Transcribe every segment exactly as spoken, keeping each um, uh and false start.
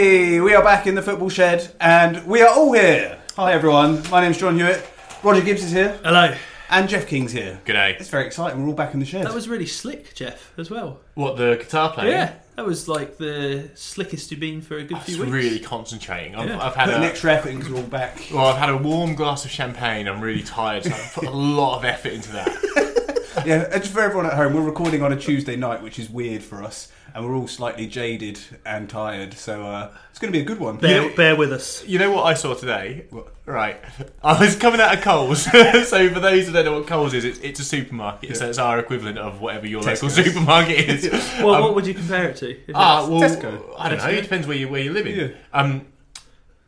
Hey, we are back in the football shed and we are all here. Hi everyone, my name's John Hewitt, Roger Gibbs is here. Hello. And Jeff King's here. G'day. It's very exciting, we're all back in the shed. That was really slick, Jeff, as well. What, the guitar playing? Yeah, that was like the slickest you've been for a good I few weeks. I was really concentrating. I've, yeah. I've had Put an extra effort into all back. Well, I've had a warm glass of champagne, I'm really tired, so I've put a lot of effort into that. Yeah, and just for everyone at home, we're recording on a Tuesday night, which is weird for us, and we're all slightly jaded and tired, so uh, it's going to be a good one. Bear, you know, bear with us. You know what I saw today? What? Right, I was coming out of Coles, so for those who don't know what Coles is, it's, it's a supermarket, yeah. So it's our equivalent of whatever your Tesco's. Local supermarket is. Well, um, what would you compare it to? Ah, uh, well, Tesco. I don't Tesco. know, it depends where, you, where you're living. Yeah. Um,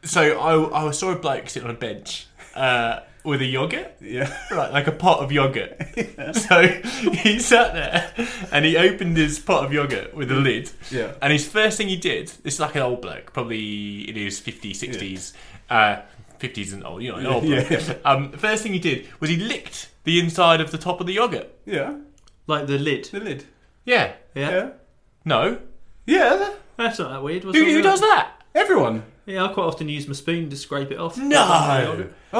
so I, I saw a bloke sitting on a bench, uh, with a yoghurt? Yeah. Right, like a pot of yoghurt. Yeah. So he sat there and he opened his pot of yoghurt with a lid. Yeah. And his first thing he did, this is like an old bloke, probably in his fifties, sixties. Yeah. Uh, fifties isn't old, you know, an old bloke. Yeah. Um, the first thing he did was he licked the inside of the top of the yoghurt. Yeah. Like the lid? The lid. Yeah. Yeah. yeah. No. Yeah. That's not that weird. Who, that who weird? does that? Everyone. Yeah, I quite often use my spoon to scrape it off. No! Oh,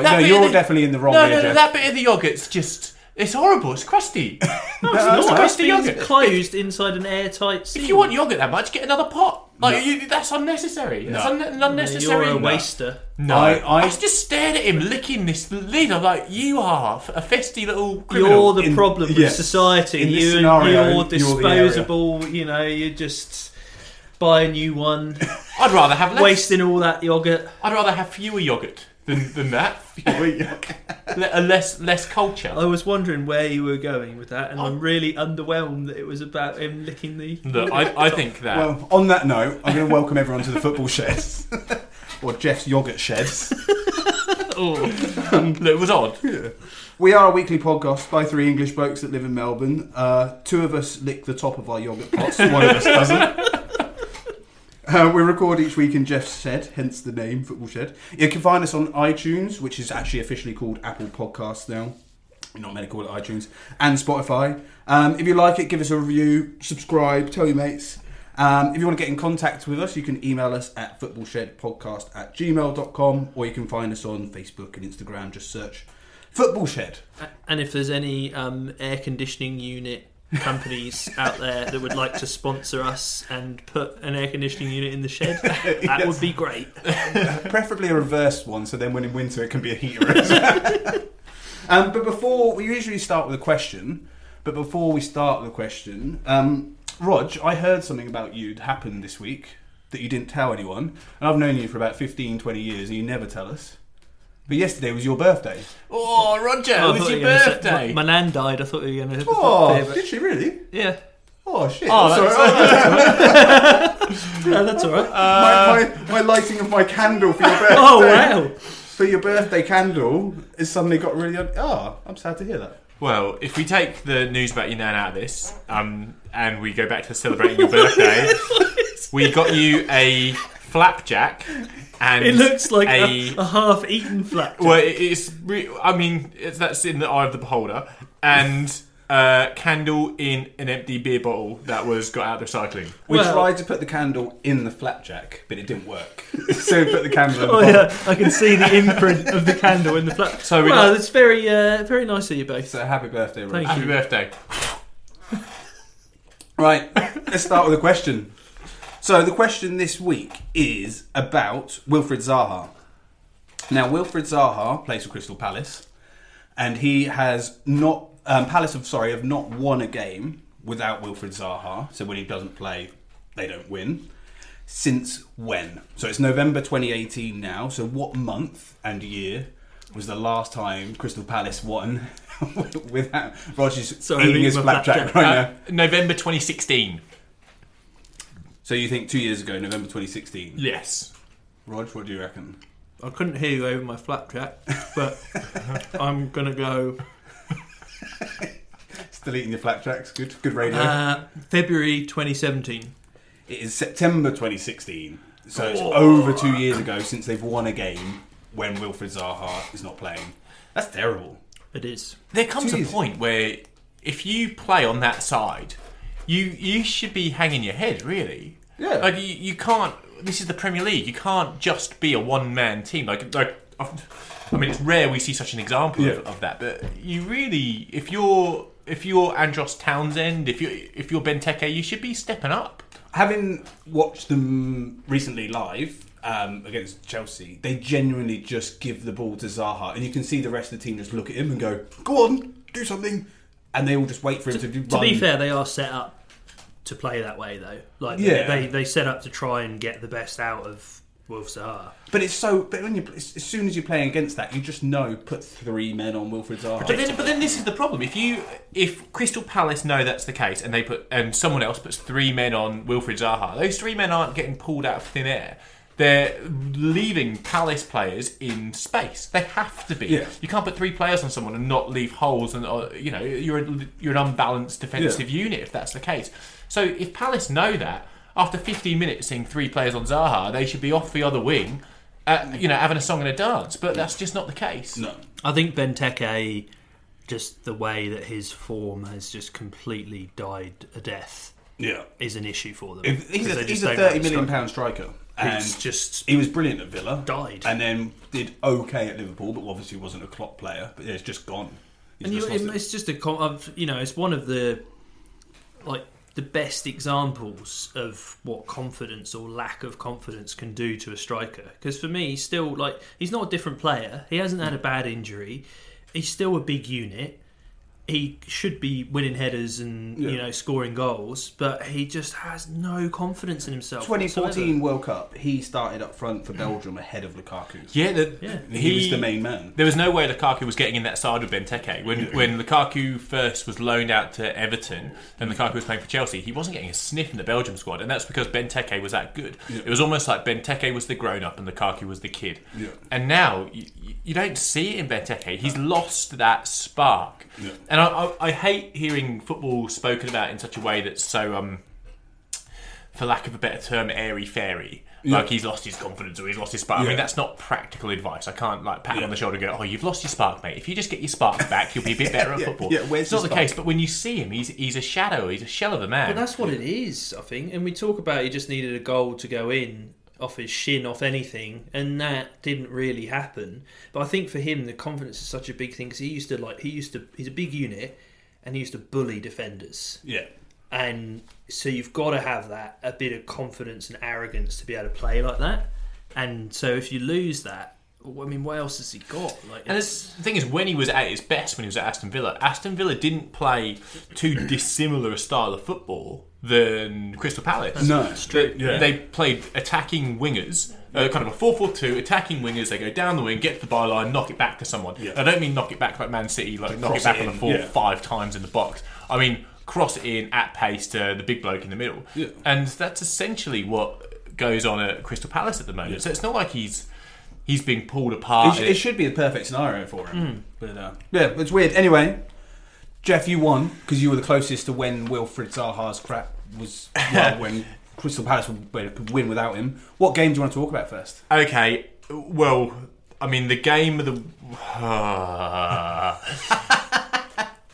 that, that no, you're the, definitely in the wrong no, no, no, that bit of the yoghurt's just... It's horrible, it's crusty. no, it's no, not. It's crusty yoghurt. closed inside an airtight seam. If you want yoghurt that much, get another pot. Like, no. you, That's unnecessary. No. That's un- an unnecessary... No, you're a waster. No, I, I, I just stared at him licking this lid. I'm like, you are a festy little criminal. You're the in, problem with yes. society. In you, scenario, you're disposable, you're you know, you're just... Buy a new one. I'd rather have less. Wasting all that yoghurt. I'd rather have fewer yoghurt than, than that. Fewer yoghurt. A less, less culture. I was wondering where you were going with that, and I'm, I'm really underwhelmed that it was about him licking the... Look, I, I think that... Well, on that note, I'm going to welcome everyone to the football shed. Or Jeff's yoghurt shed. um, Look, it was odd. Yeah. We are a weekly podcast by three English blokes that live in Melbourne. Uh, two of us lick the top of our yoghurt pots, one of us doesn't. Uh, we record each week in Jeff's shed, hence the name, Football Shed. You can find us on iTunes, which is actually officially called Apple Podcasts now. We're not meant to call it iTunes. And Spotify. Um, if you like it, give us a review, subscribe, tell your mates. Um, if you want to get in contact with us, you can email us at football shed podcast at gmail dot com, or you can find us on Facebook and Instagram. Just search Football Shed. And if there's any um, air conditioning unit companies out there that would like to sponsor us and put an air conditioning unit in the shed, that yes. would be great. Preferably a reverse one, so then when in winter it can be a heater. um, but before, we usually start with a question, but before we start with a question, um, Rog, I heard something about you that happened this week that you didn't tell anyone, and I've known you for about fifteen, twenty years and you never tell us. But yesterday was your birthday. Oh, Roger, oh, it was your birthday. Say, my, my nan died, I thought you were going to... Oh, but... did she really? Yeah. Oh, shit. Oh, that's all right. No, that's all right. Uh... My, my, my lighting of my candle for your birthday. Oh, wow. For your birthday candle, has suddenly got really... Un- oh, I'm sad to hear that. Well, if we take the news about your nan out of this, um, and we go back to celebrating your birthday, we got you a flapjack... And it looks like a, a, a half-eaten flapjack. Well, it's... Re- I mean, it's, that's in the eye of the beholder. And a candle in an empty beer bottle that was got out of recycling. We well, tried to put the candle in the flapjack, but it didn't work. So we put the candle in the bottle. Oh, yeah. I can see the imprint of the candle in the flapjack. So we well, got- it's very uh, very nice of you both. So happy birthday, Rob. Happy you. birthday. Right, let's start with a question. So the question this week is about Wilfried Zaha. Now, Wilfried Zaha plays for Crystal Palace, and he has not um, Palace have sorry have not won a game without Wilfried Zaha. So when he doesn't play, they don't win. Since when? So it's November twenty eighteen now. So what month and year was the last time Crystal Palace won without Roger's sorry, eating his flapjack right uh, now? November twenty sixteen. So you think two years ago, November twenty sixteen? Yes. Rog, what do you reckon? I couldn't hear you over my flapjack, but I'm going to go... Still eating your flapjacks? Good good radio. Uh, February twenty seventeen. It is September twenty sixteen. So it's oh. over two years ago since they've won a game when Wilfried Zaha is not playing. That's terrible. It is. There comes Jeez. a point where if you play on that side... You you should be hanging your head, really. Yeah. Like you, you can't this is the Premier League. You can't just be a one-man team. Like, like, I mean, it's rare we see such an example yeah. of, of that. But you really, if you're if you're Andros Townsend, if you if you're Benteke, you should be stepping up. Having watched them recently live um, against Chelsea, they genuinely just give the ball to Zaha, and you can see the rest of the team just look at him and go, "Go on, do something," and they all just wait for him to, to do. To run. Be fair, they are set up to play that way, though. Like yeah. they, they set up to try and get the best out of Wilfried Zaha. But it's so. But when you, as soon as you're playing against that, you just know put three men on Wilfried Zaha. But then, but then this is the problem. If you, if Crystal Palace know that's the case, and they put, and someone else puts three men on Wilfried Zaha, those three men aren't getting pulled out of thin air. They're leaving Palace players in space. They have to be. Yeah. You can't put three players on someone and not leave holes. And or, you know, you're a, you're an unbalanced defensive yeah. unit if that's the case. So if Palace know that, after fifteen minutes seeing three players on Zaha, they should be off the other wing, uh, you know, having a song and a dance. But that's just not the case. No, I think Benteke, just the way that his form has just completely died a death, yeah. is an issue for them. If, he's a, he's a thirty million pound striker. And it's just he was brilliant at Villa, died, and then did okay at Liverpool, but obviously wasn't a Klopp player. But it's just gone. He's and just you, it, it's just a, you know, it's one of the like the best examples of what confidence or lack of confidence can do to a striker. Because for me, he's still like he's not a different player. He hasn't had a bad injury. He's still a big unit. He should be winning headers and yeah. you know scoring goals, but he just has no confidence in himself. twenty fourteen whatsoever. World Cup, he started up front for Belgium ahead of Lukaku. Yeah, the, yeah. He, he was the main man. There was no way Lukaku was getting in that side with Benteke. When when Lukaku first was loaned out to Everton and Lukaku was playing for Chelsea, he wasn't getting a sniff in the Belgium squad, and that's because Benteke was that good. Yeah. It was almost like Benteke was the grown-up and Lukaku was the kid. Yeah. And now you, you don't see it in Benteke. He's lost that spark. Yeah. And I, I, I hate hearing football spoken about in such a way that's so, um, for lack of a better term, airy-fairy. Yeah. Like, he's lost his confidence or he's lost his spark. Yeah. I mean, that's not practical advice. I can't, like, pat him yeah. on the shoulder and go, oh, you've lost your spark, mate. If you just get your spark back, you'll be a bit better at yeah. football. Yeah. It's not the case, but when you see him, he's he's a shadow. He's a shell of a man. But that's what yeah. it is, I think. And we talk about he just needed a goal to go in off his shin, off anything, and that didn't really happen. But I think for him, the confidence is such a big thing because he used to like he used to he's a big unit, and he used to bully defenders. Yeah, and so you've got to have that a bit of confidence and arrogance to be able to play like that. And so if you lose that, I mean, what else has he got? Like, and it's... the thing is, when he was at his best, when he was at Aston Villa, Aston Villa didn't play too dissimilar a style of football than Crystal Palace. No, that's true. They, yeah. they played attacking wingers, uh, kind of a four four two, attacking wingers. They go down the wing, get to the byline, knock it back to someone. Yeah. I don't mean knock it back like Man City, like knock it back on the ball yeah. five times in the box. I mean cross it in at pace to the big bloke in the middle, yeah. and that's essentially what goes on at Crystal Palace at the moment. Yeah. So it's not like he's he's being pulled apart. It, it should be the perfect scenario for him, mm. but uh, yeah, it's weird. Anyway, Jeff, you won because you were the closest to when Wilfried Zaha's crap was well, when Crystal Palace could win without him. What game do you want to talk about first? Okay, well, I mean the game of the. Uh,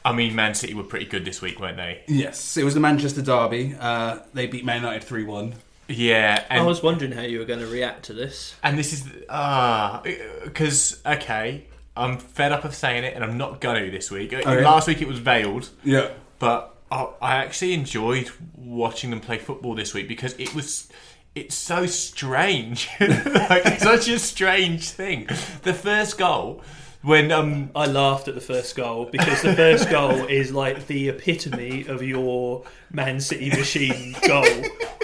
I mean, Man City were pretty good this week, weren't they? Yes, it was the Manchester derby. Uh, they beat Man United three one. Yeah, and I was wondering how you were going to react to this. And this is ah, uh, because okay, I'm fed up of saying it, and I'm not going to this week. Oh, yeah. Last week it was veiled. Yeah, but. I actually enjoyed watching them play football this week because it was, it's so strange. Like, it's such a strange thing. The first goal, when... um, I laughed at the first goal because the first goal is like the epitome of your Man City machine goal.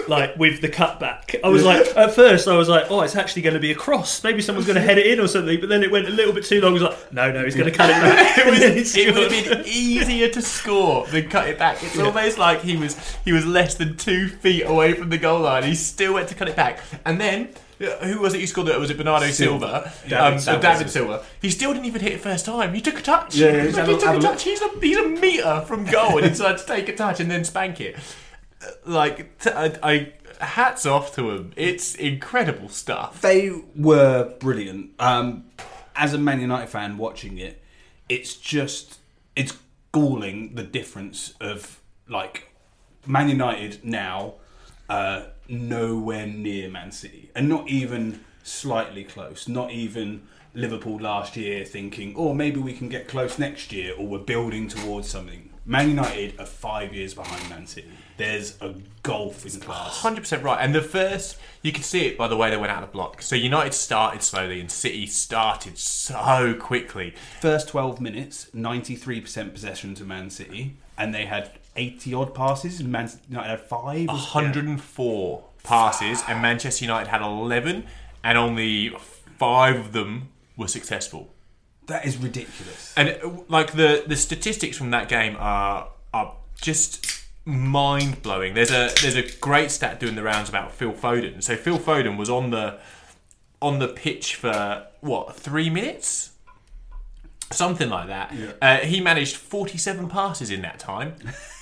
Like, with the cutback. I was like, at first I was like, oh, it's actually going to be a cross. Maybe someone's going to head it in or something. But then it went a little bit too long. I was like, no, no, he's going to cut it back. it was, it would have been easier to score than cut it back. It's yeah. almost like he was he was less than two feet away from the goal line. He still went to cut it back. And then... who was it you scored that? Was it Bernardo Silva? Silva. David, um, Silva. David Silva. He still didn't even hit it first time. He took a touch. Yeah, yeah, like, he took a touch. He's a, he's a metre from goal and he decided to take a touch and then spank it. Like, t- I, I, hats off to him. It's incredible stuff. They were brilliant. Um, as a Man United fan watching it, it's just, it's galling the difference of, like, Man United now uh, nowhere near Man City, and not even slightly close, not even Liverpool last year thinking, oh, maybe we can get close next year, or we're building towards something. Man United are five years behind Man City. There's a gulf in class. one hundred percent right. And the first, you could see it by the way they went out of the block. So United started slowly and City started so quickly. First twelve minutes, ninety-three percent possession to Man City, and they had eighty-odd passes, and Man United had five. one hundred four yeah. passes, and Manchester United had eleven, and only five of them were successful. That is ridiculous. And like the, the statistics from that game are are just mind blowing. There's a there's a great stat doing the rounds about Phil Foden. So Phil Foden was on the on the pitch for what, three minutes? Something like that. Yeah. Uh, he managed forty-seven passes in that time.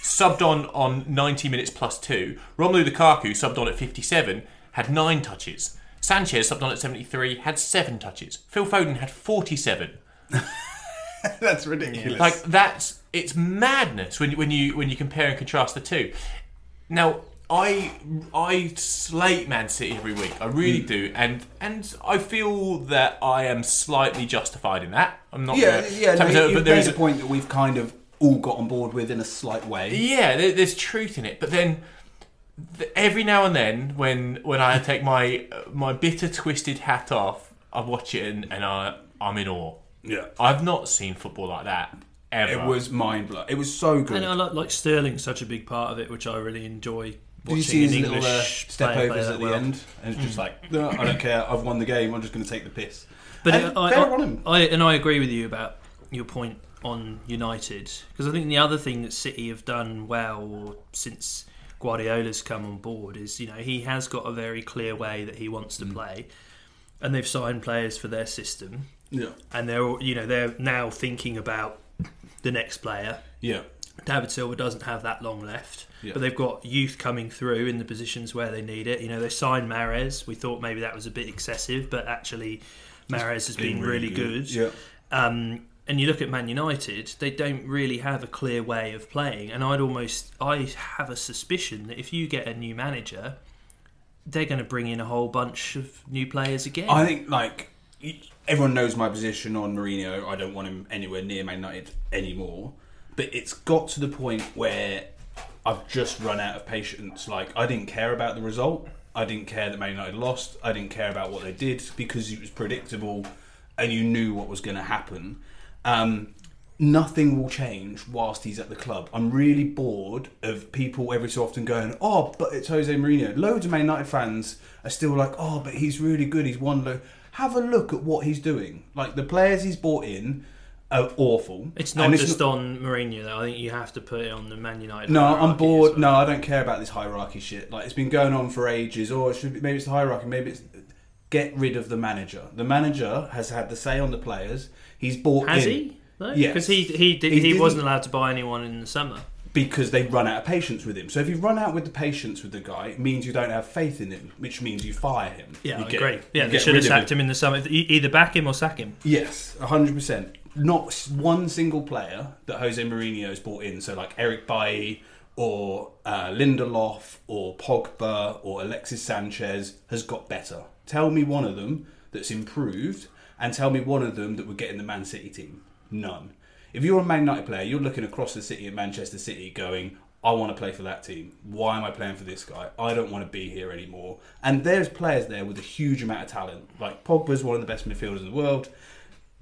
Subbed on on ninety minutes plus two. Romelu Lukaku subbed on at fifty-seven, had nine touches. Sanchez subbed on at seventy-three, had seven touches. Phil Foden had forty-seven. That's ridiculous. Like that's it's madness when when you when you compare and contrast the two. Now I I slate Man City every week. I really mm. do, and and I feel that I am slightly justified in that. I'm not. Yeah, gonna, yeah. No, you, it, but there is a point that we've kind of all got on board with in a slight way. Yeah, there, there's truth in it, but then every now and then, when when I take my my bitter twisted hat off, I watch it and, and I I'm in awe. Yeah, I've not seen football like that ever. It was mind blowing. It was so good. And I like, like Sterling's such a big part of it, which I really enjoy watching. Did you see his English little uh, step overs at the end? And it's just like, no, I don't care. I've won the game. I'm just going to take the piss. But and I, fair I, on him. I, and I agree with you about your point on United, because I think the other thing that City have done well since Guardiola's come on board is, you know, he has got a very clear way that he wants to mm. play, and they've signed players for their system. Yeah, and they're you know they're now thinking about the next player. Yeah, David Silva doesn't have that long left, yeah. but they've got youth coming through in the positions where they need it. You know, they signed Mahrez. We thought maybe that was a bit excessive, but actually Mahrez has been, been really, really good. good. Yeah, um, and you look at Man United; they don't really have a clear way of playing. And I'd almost I have a suspicion that if you get a new manager, they're going to bring in a whole bunch of new players again. I think like. Everyone knows my position on Mourinho. I don't want him anywhere near Man United anymore. But it's got to the point where I've just run out of patience. Like, I didn't care about the result. I didn't care that Man United lost. I didn't care about what they did because it was predictable and you knew what was going to happen. Um, nothing will change whilst he's at the club. I'm really bored of people every so often going, oh, but it's Jose Mourinho. Loads of Man United fans are still like, oh, but he's really good. He's won low... Have a look at what he's doing. Like, the players he's brought in are awful. It's not it's just not... on Mourinho, though. I think you have to put it on the Man United. No, I'm bored. Well. No, I don't care about this hierarchy shit. Like, it's been going on for ages. Or it should be, maybe it's the hierarchy. Maybe it's... Get rid of the manager. The manager has had the say on the players. He's bought has in... Has he? No? Yes. Because he, he, did, he, he wasn't allowed to buy anyone in the summer. Because they run out of patience with him. So if you run out with the patience with the guy, it means you don't have faith in him, which means you fire him. Yeah, I agree. Yeah, they should have sacked him in the summer. Either back him or sack him. Yes, one hundred percent. Not one single player that Jose Mourinho's brought in, so like Eric Bailly or uh, Lindelof or Pogba or Alexis Sanchez, has got better. Tell me one of them that's improved and tell me one of them that would get in the Man City team. None. If you're a Man United player, you're looking across the city at Manchester City going, I want to play for that team. Why am I playing for this guy? I don't want to be here anymore. And there's players there with a huge amount of talent. Like, Pogba's one of the best midfielders in the world.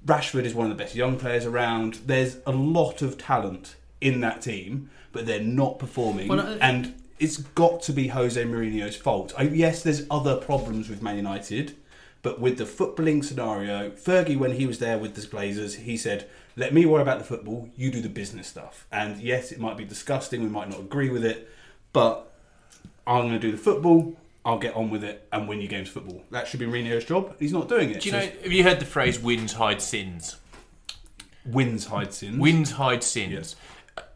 Rashford is one of the best young players around. There's a lot of talent in that team, but they're not performing. Well, I- and it's got to be Jose Mourinho's fault. I, yes, there's other problems with Man United, but with the footballing scenario, Fergie, when he was there with the Glazers, he said, let me worry about the football, you do the business stuff. And yes, it might be disgusting, we might not agree with it, but I'm going to do the football, I'll get on with it and win your games football. That should be Mourinho's job, he's not doing it. Do you so know, have you heard the phrase, wins hide sins? Wins hide sins? Wins hide sins. Yes.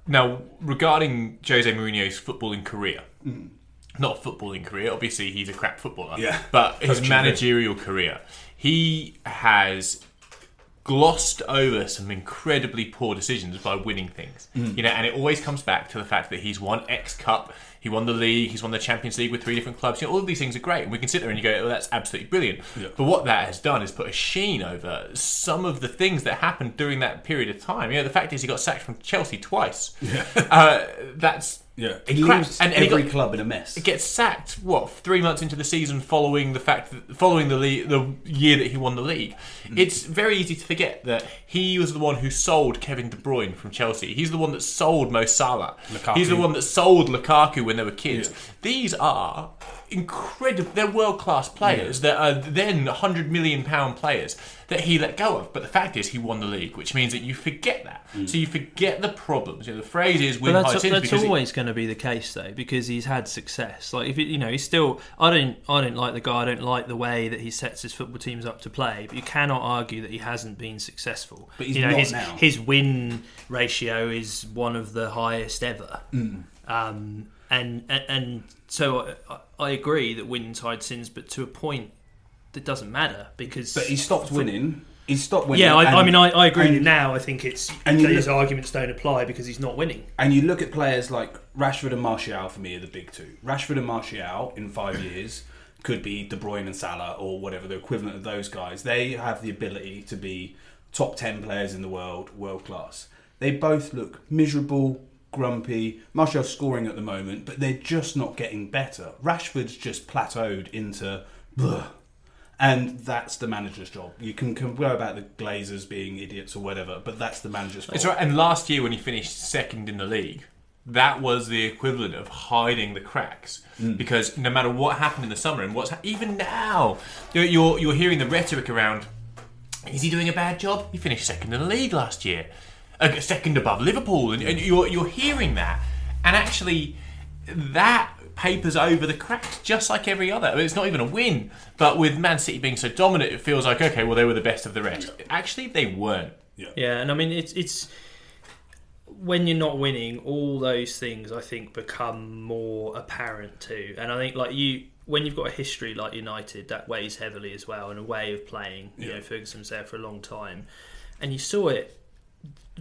Now, regarding Jose Mourinho's footballing career, mm. not footballing career, obviously he's a crap footballer, yeah. but his managerial him. career, he has... glossed over some incredibly poor decisions by winning things, mm. you know, and it always comes back to the fact that he's won X Cup, He won the league. He's won the Champions League with three different clubs. You know, all of these things are great. And we can sit there and you go, oh, that's absolutely brilliant. Yeah. But what that has done is put a sheen over some of the things that happened during that period of time. You know, the fact is he got sacked from Chelsea twice. Yeah. Uh, that's... Yeah, he leaves and, and every got, club in a mess. It gets sacked. What three months into the season, following the fact, that, following the le- the year that he won the league, mm. It's very easy to forget that he was the one who sold Kevin De Bruyne from Chelsea. He's the one that sold Mo Salah. Lukaku. He's the one that sold Lukaku when they were kids. Yeah. These are incredible. They're world class players. Yeah. That are then one hundred million pound players that he let go of. But the fact is, he won the league, which means that you forget that. Mm. So you forget the problems. You know, the phrase is win high sins. That's always going to be the case, though, because he's had success. Like if it, you know, he's still. I don't. I don't like the guy. I don't like the way that he sets his football teams up to play. But you cannot argue that he hasn't been successful. But he's you know, not his, now. His win ratio is one of the highest ever. Mm. Um, and, and and so I, I agree that winning's hide sins, but to a point. It doesn't matter because. But he stopped winning. He stopped winning. Yeah, I, and, I mean, I, I agree. And, now I think it's and those look, arguments don't apply because he's not winning. And you look at players like Rashford and Martial. For me, are the big two. Rashford and Martial in five years could be De Bruyne and Salah or whatever the equivalent of those guys. They have the ability to be top ten players in the world, world class. They both look miserable, grumpy. Martial's scoring at the moment, but they're just not getting better. Rashford's just plateaued into. Bleh, And that's the manager's job. You can complain about the Glazers being idiots or whatever, but that's the manager's fault. It's right. And last year when he finished second in the league, that was the equivalent of hiding the cracks. Mm. Because no matter what happened in the summer and what's even now, you're you're hearing the rhetoric around, is he doing a bad job? He finished second in the league last year, uh, second above Liverpool, and, and you're you're hearing that, and actually that. Papers over the cracks just like every other. I mean, it's not even a win, but with Man City being so dominant, it feels like, okay, well, they were the best of the rest. Actually, they weren't. Yeah, yeah and I mean, it's it's when you're not winning, all those things, I think, become more apparent too. And I think, like, you when you've got a history like United, that weighs heavily as well, and a way of playing. You yeah. know, Ferguson's there for a long time. And you saw it.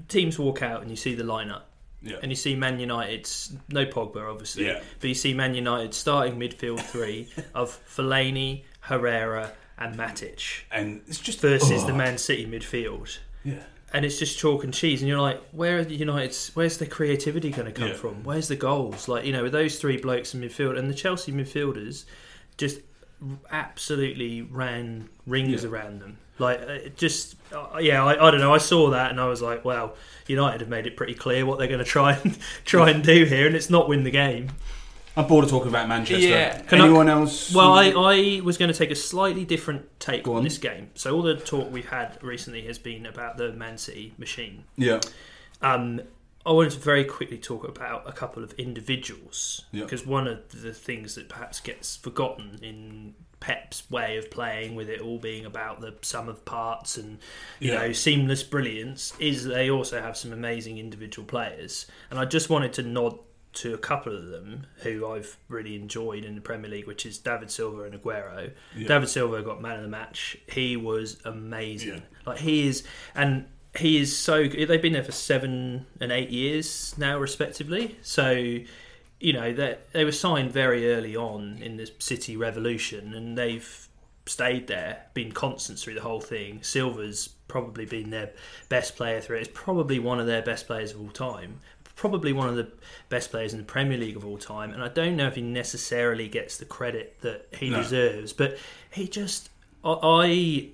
Teams walk out and you see the lineup. Yeah. And you see Man United's, no Pogba obviously, yeah. but you see Man United starting midfield three of Fellaini, Herrera and Matic. And it's just versus oh. the Man City midfield. Yeah. And it's just chalk and cheese, and you're like, where are the United's? Where's the creativity going to come yeah. from? Where's the goals? Like, you know, with those three blokes in midfield, and the Chelsea midfielders just absolutely ran rings yeah. around them. Like, it just, uh, yeah, I, I don't know. I saw that and I was like, well, United have made it pretty clear what they're going to try and try and do here, and it's not win the game. I'm bored of talking about Manchester. Yeah. Can Anyone I, else? Well, I, I was going to take a slightly different take on. on this game. So all the talk we've had recently has been about the Man City machine. Yeah. Um, I wanted to very quickly talk about a couple of individuals, yeah. because one of the things that perhaps gets forgotten in Pep's way of playing, with it all being about the sum of parts and you yeah. know seamless brilliance, is they also have some amazing individual players, and I just wanted to nod to a couple of them who I've really enjoyed in the Premier League, which is David Silva and Aguero. yeah. David Silva got man of the match. He was amazing. yeah. Like he is and he is so good. They've been there for seven and eight years now respectively, so you know, they, they were signed very early on in the City revolution, and they've stayed there, been constant through the whole thing. Silva's probably been their best player through it. It's probably one of their best players of all time. Probably one of the best players in the Premier League of all time. And I don't know if he necessarily gets the credit that he no. deserves, but he just... I, I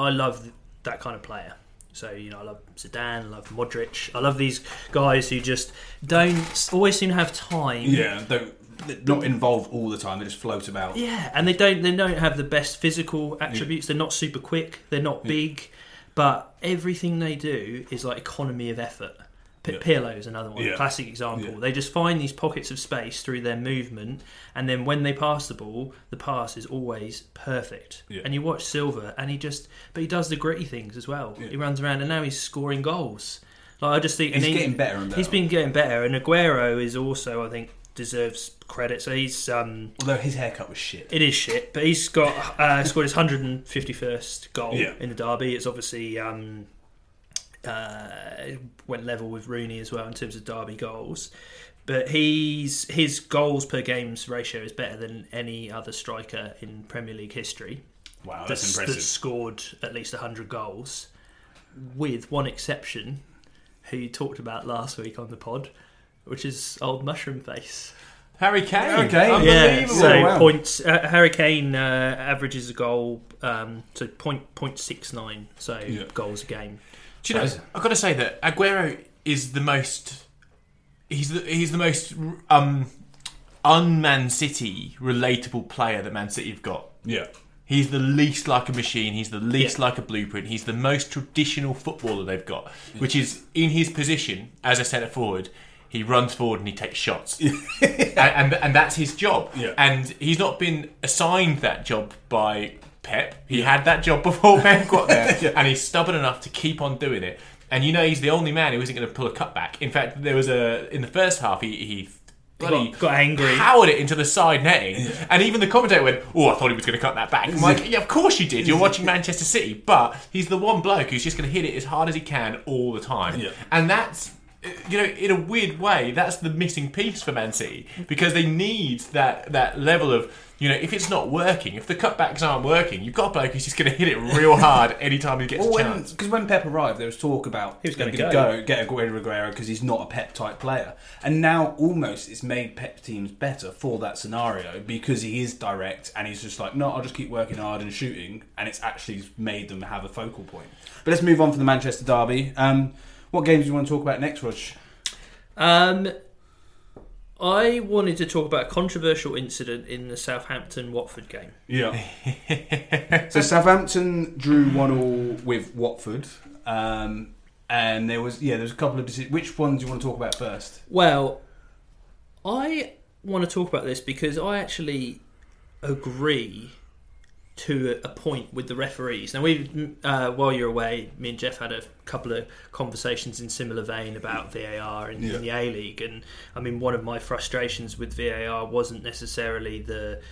I love that kind of player. So, you know, I love Zidane, I love Modric. I love these guys who just don't always seem to have time. Yeah, don't not involved all the time. They just float about. Yeah, and they don't they don't have the best physical attributes. Yeah. They're not super quick. They're not yeah. big. But everything they do is like economy of effort. P- yeah. Pirlo is another one, yeah. classic example. Yeah. They just find these pockets of space through their movement, and then when they pass the ball, the pass is always perfect. Yeah. And you watch Silva, and he just, but he does the gritty things as well. Yeah. He runs around, and now he's scoring goals. Like I just think he's and he, getting better and better. He's been getting better, and Aguero is also, I think, deserves credit. So he's um, although his haircut was shit, it is shit. But he's got uh, scored his one hundred fifty-first goal yeah. in the derby. It's obviously. Um, Uh, went level with Rooney as well in terms of derby goals, But he's his goals per games ratio is better than any other striker in Premier League history. Wow, that's, that's impressive. That's scored at least one hundred goals, with one exception, who you talked about last week on the pod, which is old Mushroom Face. Harry Kane. Harry Kane. Yeah, so wow. points. Uh, Harry Kane uh, averages a goal, um, so point point six nine. So yeah. goals a game. Do you so, know? I've got to say that Aguero is the most. He's the he's the most um, un-Man City relatable player that Man City have got. Yeah. He's the least like a machine. He's the least yeah. like a blueprint. He's the most traditional footballer they've got, yeah. which is in his position as a centre forward. He runs forward and he takes shots. and, and and that's his job. Yeah. And he's not been assigned that job by Pep. He yeah. had that job before Pep got there. yeah. And he's stubborn enough to keep on doing it. And you know he's the only man who isn't going to pull a cutback. In fact, there was a... In the first half, he... he bloody got, got angry, powered it into the side netting, yeah. and even the commentator went, "Oh, I thought he was going to cut that back." I'm like, "Yeah, of course you did. You're watching Manchester City." But he's the one bloke who's just going to hit it as hard as he can all the time, yeah. and that's, you know, in a weird way, that's the missing piece for Man City, because they need that that level of, you know, if it's not working, if the cutbacks aren't working, you've got a bloke who's just going to hit it real hard anytime he gets well, a chance. Because when, when Pep arrived, there was talk about he was going to go. go get Aguero Aguero because he's not a Pep type player, and now almost it's made Pep teams better for that scenario, because he is direct and he's just like, no, I'll just keep working hard and shooting, and it's actually made them have a focal point. But let's move on from the Manchester derby. Um, what games do you want to talk about next, Rog? Um, I wanted to talk about a controversial incident in the Southampton-Watford game. Yeah. So Southampton drew one all with Watford, um, and there was yeah there was a couple of decisions. Which one do you want to talk about first? Well, I want to talk about this because I actually agree to a point with the referees. Now, we uh, while you're away, me and Jeff had a couple of conversations in similar vein about V A R in, yeah. in the A-League, and I mean, one of my frustrations with V A R wasn't necessarily the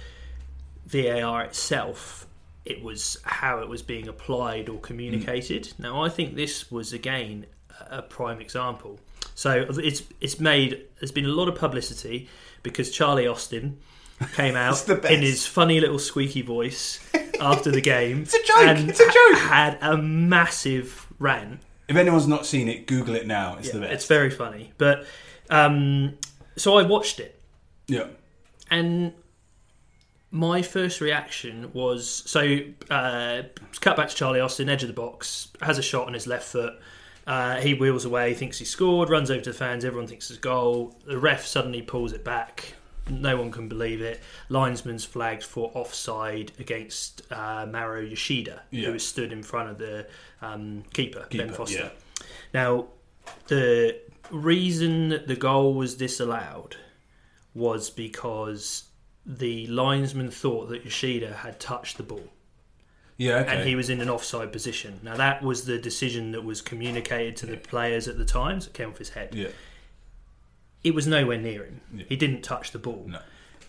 V A R itself, it was how it was being applied or communicated. Mm. Now, I think this was, again, a prime example. So it's it's made, there's been a lot of publicity because Charlie Austin came out in his funny little squeaky voice after the game. It's a joke. And it's a joke. Had a massive rant. If anyone's not seen it, Google it now. It's yeah, the best. It's very funny. But um, so I watched it. Yeah. And my first reaction was, so uh, cut back to Charlie Austin, edge of the box, has a shot on his left foot. Uh, he wheels away, thinks he scored, runs over to the fans. Everyone thinks it's a goal. The ref suddenly pulls it back. No one can believe it. Linesman's flagged for offside against uh, Maro Yoshida, yeah. who stood in front of the um, keeper, keeper, Ben Foster. Yeah. Now, the reason that the goal was disallowed was because the linesman thought that Yoshida had touched the ball. Yeah, okay. And he was in an offside position. Now, that was the decision that was communicated to yeah. the players at the time, so it came off his head. Yeah. It was nowhere near him. Yeah. He didn't touch the ball. No.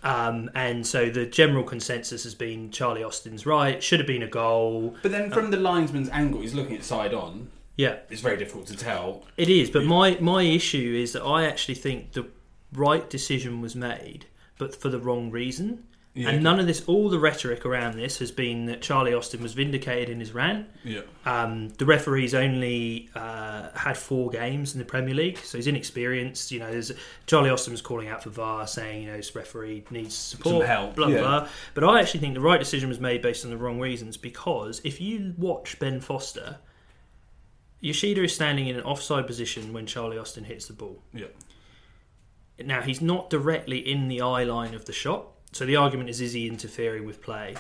Um, and so the general consensus has been Charlie Austin's right, should have been a goal. But then from um, the linesman's angle, he's looking at side on. Yeah. It's very difficult to tell. It is, but yeah. my, my issue is that I actually think the right decision was made, but for the wrong reason. Yeah. And none of this, all the rhetoric around this has been that Charlie Austin was vindicated in his rant. Yeah. Um, the referee's only uh, had four games in the Premier League, so he's inexperienced. You know, there's, Charlie Austin was calling out for V A R, saying, you know, this referee needs support, some help, blah, yeah. blah. But I actually think the right decision was made based on the wrong reasons, because if you watch Ben Foster, Yoshida is standing in an offside position when Charlie Austin hits the ball. Yeah. Now, he's not directly in the eye line of the shot. So the argument is, is he interfering with play?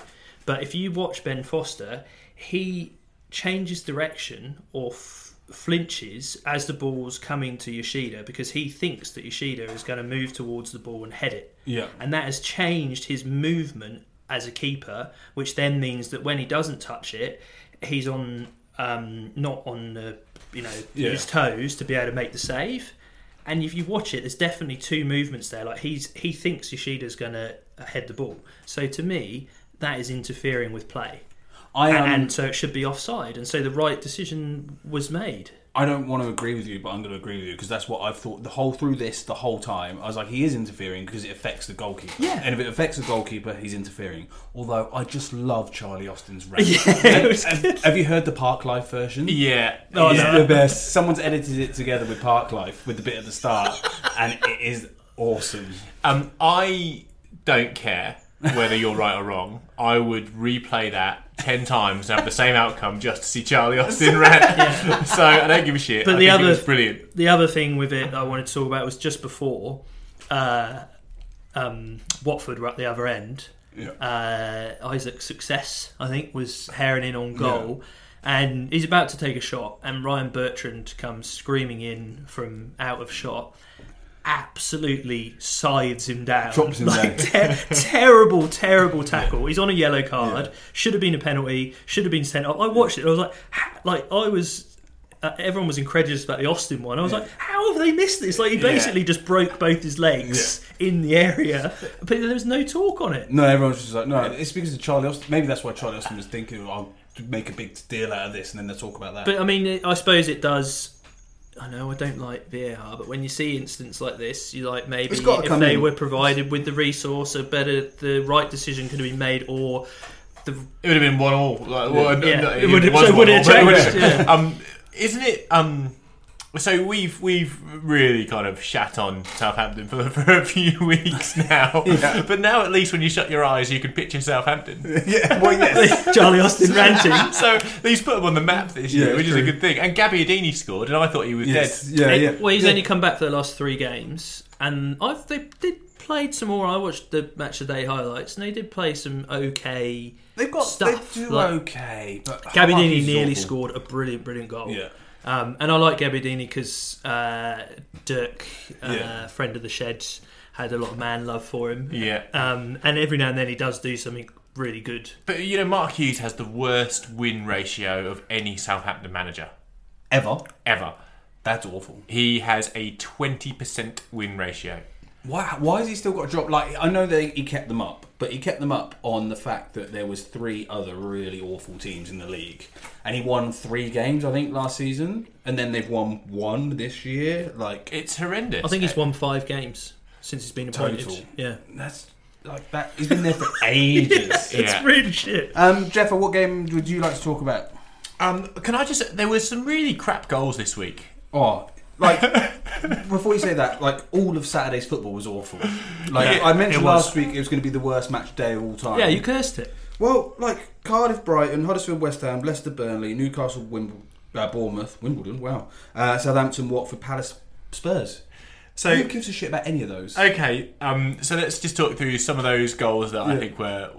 But if you watch Ben Foster, he changes direction or f- flinches as the ball's coming to Yoshida, because he thinks that Yoshida is going to move towards the ball and head it. Yeah. And that has changed his movement as a keeper, which then means that when he doesn't touch it, he's on um, not on the, you know, yeah. his toes to be able to make the save. And if you watch it, there's definitely two movements there. Like he's he thinks Yoshida's going to head the ball. So to me, that is interfering with play. I um, and, and so it should be offside. And so the right decision was made. I don't want to agree with you, but I'm going to agree with you because that's what I've thought the whole through this the whole time. I was like, he is interfering because it affects the goalkeeper. Yeah. And if it affects the goalkeeper, he's interfering. Although I just love Charlie Austin's rant. Yeah, have, have you heard the Park Life version? Yeah. Oh, yeah. It's the best. Someone's edited it together with Park Life with the bit at the start, and it is awesome. Um, I don't care whether you're right or wrong. I would replay that ten times and have the same outcome just to see Charlie Austin rant. Yeah. So I don't give a shit. But I the think other, it was brilliant. The other thing with it that I wanted to talk about was just before uh, um, Watford were at the other end. Yeah. Uh, Isaac's success, I think, was herring in on goal. Yeah. And he's about to take a shot, and Ryan Bertrand comes screaming in from out of shot. Absolutely scythes him down. Drops him like, down. Ter- terrible, terrible tackle. Yeah. He's on a yellow card. Yeah. Should have been a penalty. Should have been sent off. I watched it. And I was like, ha- like I was. Uh, everyone was incredulous about the Austin one. I was yeah. like, how have they missed this? Like he basically yeah. just broke both his legs yeah. in the area, but there was no talk on it. No, everyone was just like, no, it's because of Charlie Austin. Maybe that's why Charlie Austin was thinking, I'll make a big deal out of this, and then they'll talk about that. But I mean, it, I suppose it does. I know I don't like V A R, but when you see incidents like this, you like maybe if they in. were provided with the resource, a better the right decision could have been made, or the it would have been one all. Like, well, yeah. no, it, it would have, so would it have changed. Yeah. Um, isn't it? Um, so we've we've really kind of shat on Southampton for, for a few weeks now, yeah. but now at least when you shut your eyes, you can picture Southampton. Yeah, well, yes, Charlie Austin ranting. So he's put him on the map this year, yeah, which true. is a good thing. And Gabbiadini scored, and I thought he was yes. dead. Yeah, and, yeah. Well, he's yeah. only come back for the last three games, and I've they did. Played some more. I watched the match of the day highlights, and they did play some okay. They've got stuff. They do like, okay, but Gabbiadini nearly awful. scored a brilliant, brilliant goal. Yeah, um, and I like Gabbiadini because uh, Dirk, uh, yeah. friend of the shed, had a lot of man love for him. Yeah, um, and every now and then he does do something really good. But you know, Mark Hughes has the worst win ratio of any Southampton manager ever. Ever. That's awful. He has a twenty percent win ratio. Why, why has he still got a drop? Like, I know that he kept them up, but he kept them up on the fact that there was three other really awful teams in the league. And he won three games, I think, last season. And then they've won one this year. Like, it's horrendous. I think he's won five games since he's been appointed. Total. Yeah. That's like that. He's been there for ages. yeah, it's yeah. really shit. Um, Jeff, what game would you like to talk about? Um, can I just... There were some really crap goals this week. Oh, like, before you say that, like, all of Saturday's football was awful. Like, yeah, I mentioned last week it was going to be the worst match day of all time. Yeah, you cursed it. Well, like, Cardiff, Brighton, Huddersfield, West Ham, Leicester, Burnley, Newcastle, Wimbledon, uh, Bournemouth, Wimbledon, wow, uh, Southampton, Watford, Palace, Spurs. So, who gives a shit about any of those? Okay, um, so let's just talk through some of those goals that yeah. I think were...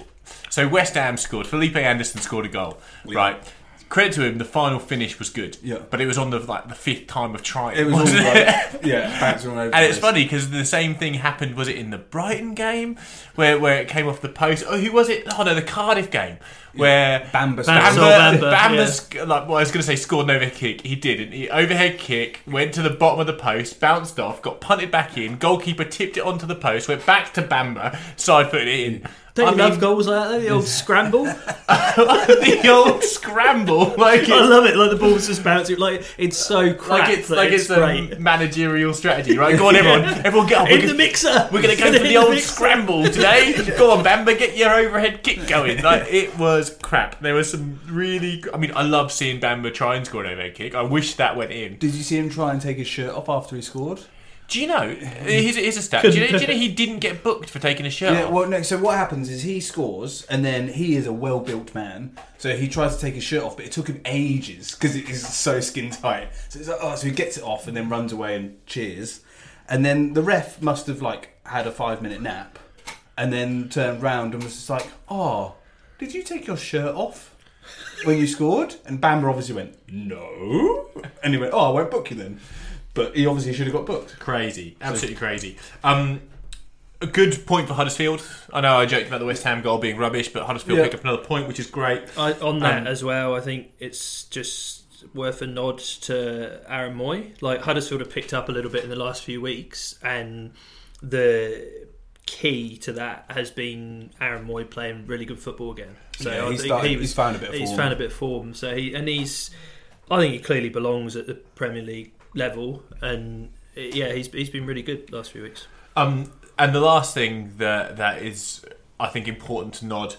So, West Ham scored. Felipe Anderson scored a goal, yeah. right? Credit to him, the final finish was good, yeah. but it was on the like the fifth time of trying. It was all right. yeah, bouncing all over. And it's funny because the same thing happened. Was it in the Brighton game where where it came off the post? Oh, who was it? Oh no, the Cardiff game where yeah. Bamba, Bamba, Sol Bamba, Bamba's yeah. like well, I was going to say scored an overhead kick. He didn't. He overhead kick went to the bottom of the post, bounced off, got punted back in. Goalkeeper tipped it onto the post, went back to Bamba, side footed it in. Don't I you mean, love goals like that? The old scramble? the old scramble. Like I love it. Like the ball's just bouncing. Like it's so crap. Like it's, like it's, it's a managerial strategy, right? Go on, everyone. Everyone get up. In we're the gonna, mixer. We're going to go for the old the scramble today. Go on, Bamba. Get your overhead kick going. Like it was crap. There was some really... I mean, I love seeing Bamba try and score an overhead kick. I wish that went in. Did you see him try and take his shirt off after he scored? Do you know? Here's, here's a stat. Do you know, do you know he didn't get booked for taking a shirt yeah, off? Well, no, so what happens is he scores, and then he is a well-built man, so he tries to take his shirt off, but it took him ages because it is so skin tight. So it's like, oh, so he gets it off and then runs away and cheers, and then the ref must have like had a five-minute nap, and then turned round and was just like, oh, did you take your shirt off when you scored? And Bamba obviously went, no, and he went, oh, I won't book you then. But he obviously should have got booked. Crazy. Absolutely crazy. Um, a good point for Huddersfield. I know I joked about the West Ham goal being rubbish, but Huddersfield yeah. picked up another point, which is great. I, on that um, as well, I think it's just worth a nod to Aaron Moy. Like, Huddersfield have picked up a little bit in the last few weeks, and the key to that has been Aaron Moy playing really good football again. So yeah, he's, I think started, he was, he's found a bit of form. He's found a bit of form. So he, and he's... I think he clearly belongs at the Premier League level, and yeah, he's he's been really good the last few weeks. Um, and the last thing that that is, I think, important to nod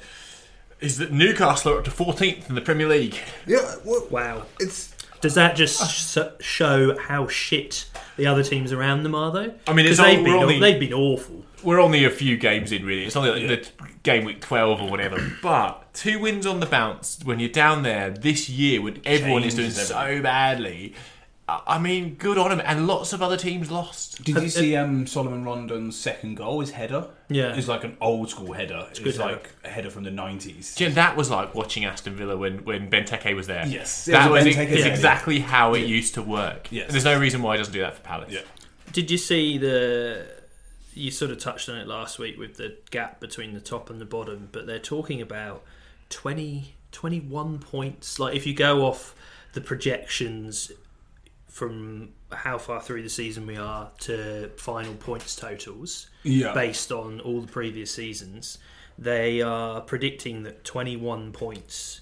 is that Newcastle are up to fourteenth in the Premier League. Yeah, well, wow. It's does that just uh, show how shit the other teams around them are, though? I mean, it's all, they've been only, they've been awful. We're only a few games in, really. It's only like yeah. the game week twelve or whatever. But two wins on the bounce when you're down there this year when everyone Changes is doing so badly. I mean, good on him, and lots of other teams lost. Did you see um, Solomon Rondon's second goal, his header? Yeah. It's like an old school header. It's, it's like header. a header from the nineties. Yeah, that was like watching Aston Villa when, when Benteke was there. Yes. That was, was it's exactly how it yeah. used to work. Yes. And there's no reason why he doesn't do that for Palace. Yeah. Did you see the... You sort of touched on it last week with the gap between the top and the bottom, but they're talking about twenty, twenty-one points. Like, if you go off the projections... from how far through the season we are to final points totals, yeah. based on all the previous seasons, they are predicting that twenty-one points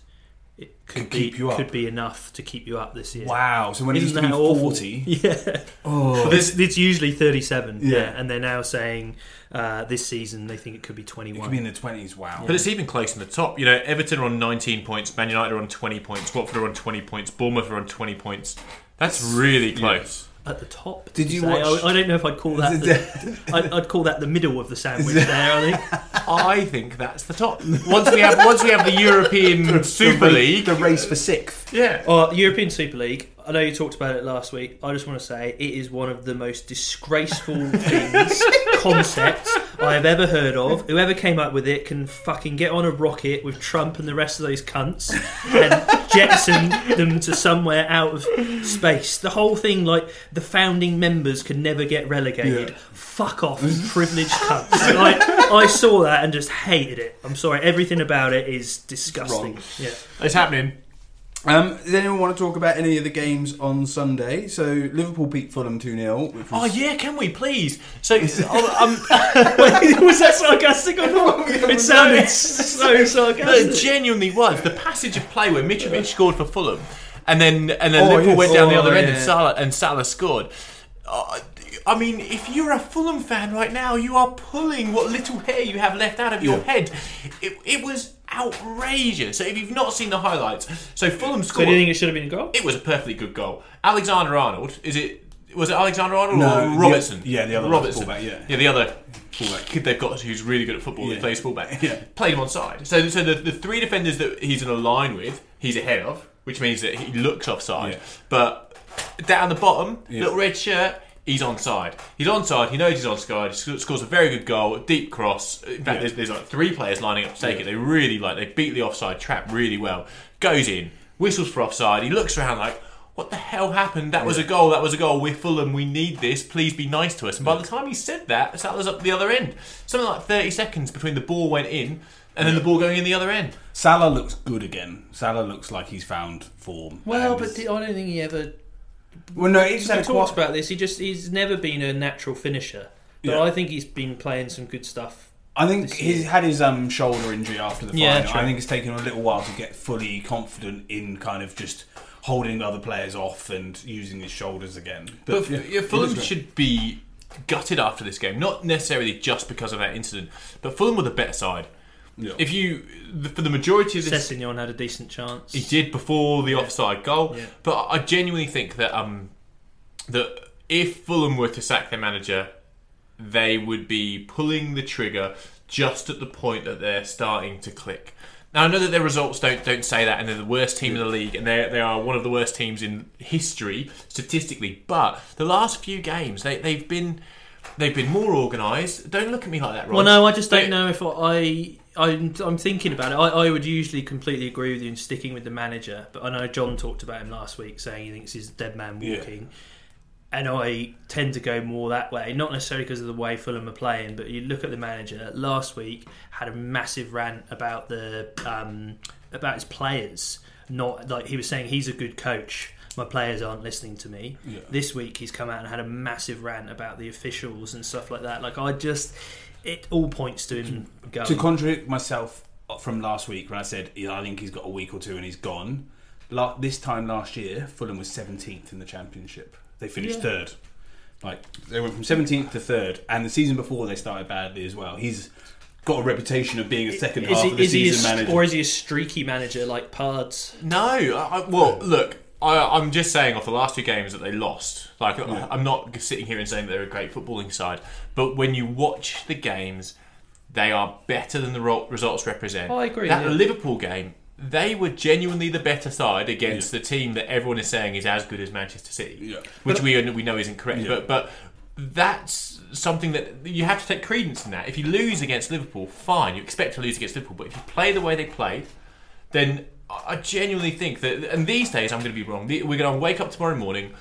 it could, could, be, could be enough to keep you up this year. Wow! So when it used to be forty, yeah, oh, it's, it's usually thirty-seven. Yeah. yeah, and they're now saying uh, this season they think it could be twenty-one. It could be in the twenties. Wow! Yeah. But it's even close in the top. You know, Everton are on nineteen points, Man United are on twenty points, Watford are on twenty points, Bournemouth are on twenty points. That's really close. At the top. Did you say? watch? I, I don't know if I'd call that. The, I'd, I'd call that the middle of the sandwich. There, I think. I think that's the top. Once we have, once we have the European the, Super the, League, the race for sixth. Yeah. Or European Super League. I know you talked about it last week. I just want to say it is one of the most disgraceful things, concepts I have ever heard of. Whoever came up with it can fucking get on a rocket with Trump and the rest of those cunts and jettison them to somewhere out of space. The whole thing, like the founding members can never get relegated. Yeah. Fuck off, privileged cunts. Like, I saw that and just hated it. I'm sorry. Everything about it is disgusting. Wrong. Yeah, it's happening. Um, does anyone want to talk about any of the games on Sunday? So Liverpool beat Fulham two nil. Which was... Oh yeah, can we please? So um, was that sarcastic or not? It sounded so sarcastic. No, it genuinely was. The passage of play where Mitrovic scored for Fulham, and then and then oh, Liverpool yes. went down oh, the other yeah. end, and Salah and Salah scored. Uh, I mean, if you're a Fulham fan right now, you are pulling what little hair you have left out of your yeah. head. It, it was outrageous. So if you've not seen the highlights, so Fulham scored. So do you think it should have been a goal? It was a perfectly good goal. Alexander-Arnold, is it? Was it Alexander-Arnold no, or Robertson? The, yeah, the other Robertson. Fullback, yeah. yeah, the other fullback kid they've got who's really good at football yeah. that plays fullback. Yeah. Played him on side. So, so the, the three defenders that he's in a line with, he's ahead of, which means that he looks offside. Yeah. But down the bottom, yeah. little red shirt. He's onside. He's onside. He knows he's onside. He scores a very good goal, a deep cross. In fact, yeah. there's, there's like three players lining up to take yeah. it. They really like. They beat the offside trap really well. Goes in, whistles for offside. He looks around like, "What the hell happened? That was a goal. That was a goal. We're Fulham. We need this. Please be nice to us." And by the time he said that, Salah's up the other end. Something like thirty seconds between the ball went in and then the ball going in the other end. Salah looks good again. Salah looks like he's found form. Well, but the, I don't think he ever. Well, no, he's talked quite... about this. He just he's never been a natural finisher, but yeah. I think he's been playing some good stuff. I think he's had his um, shoulder injury after the final. Yeah, I think it's taken a little while to get fully confident in kind of just holding other players off and using his shoulders again. But, but yeah, yeah, Fulham should be gutted after this game, not necessarily just because of that incident, but Fulham were the better side. Yeah. If you for the majority of this, Sessegnon had a decent chance. He did before the yeah. offside goal, yeah. but I genuinely think that um, that if Fulham were to sack their manager, they would be pulling the trigger just at the point that they're starting to click. Now I know that their results don't don't say that, and they're the worst team yeah. in the league, and they they are one of the worst teams in history statistically. But the last few games, they they've been they've been more organised. Don't look at me like that, Rob. Well, no, I just don't they, know if I. I'm, I'm thinking about it. I, I would usually completely agree with you in sticking with the manager, but I know John talked about him last week saying he thinks he's a dead man walking, yeah. and I tend to go more that way, not necessarily because of the way Fulham are playing, but you look at the manager last week had a massive rant about the um, about his players. Not like he was saying he's a good coach, my players aren't listening to me. Yeah. This week he's come out and had a massive rant about the officials and stuff like that. Like I just. It all points to him going. To contradict myself from last week when I said I think he's got a week or two and he's gone, la- this time last year, Fulham was seventeenth in the Championship. They finished yeah. third. Like, they went from seventeenth to third, and the season before they started badly as well. He's got a reputation of being a second is half he, of the season a, manager. Or is he a streaky manager like Pards? No. I, well, look, I, I'm just saying off the last two games that they lost. Like, yeah. I'm not sitting here and saying they're a great footballing side, but when you watch the games, they are better than the results represent. Oh, I agree. That yeah. Liverpool game, they were genuinely the better side against yeah. the team that everyone is saying is as good as Manchester City, yeah. which but, we we know isn't correct. Yeah. But but that's something that you have to take credence in that. If you lose against Liverpool, fine, you expect to lose against Liverpool. But if you play the way they played, then I genuinely think that. And these days, I'm going to be wrong. We're going to wake up tomorrow morning.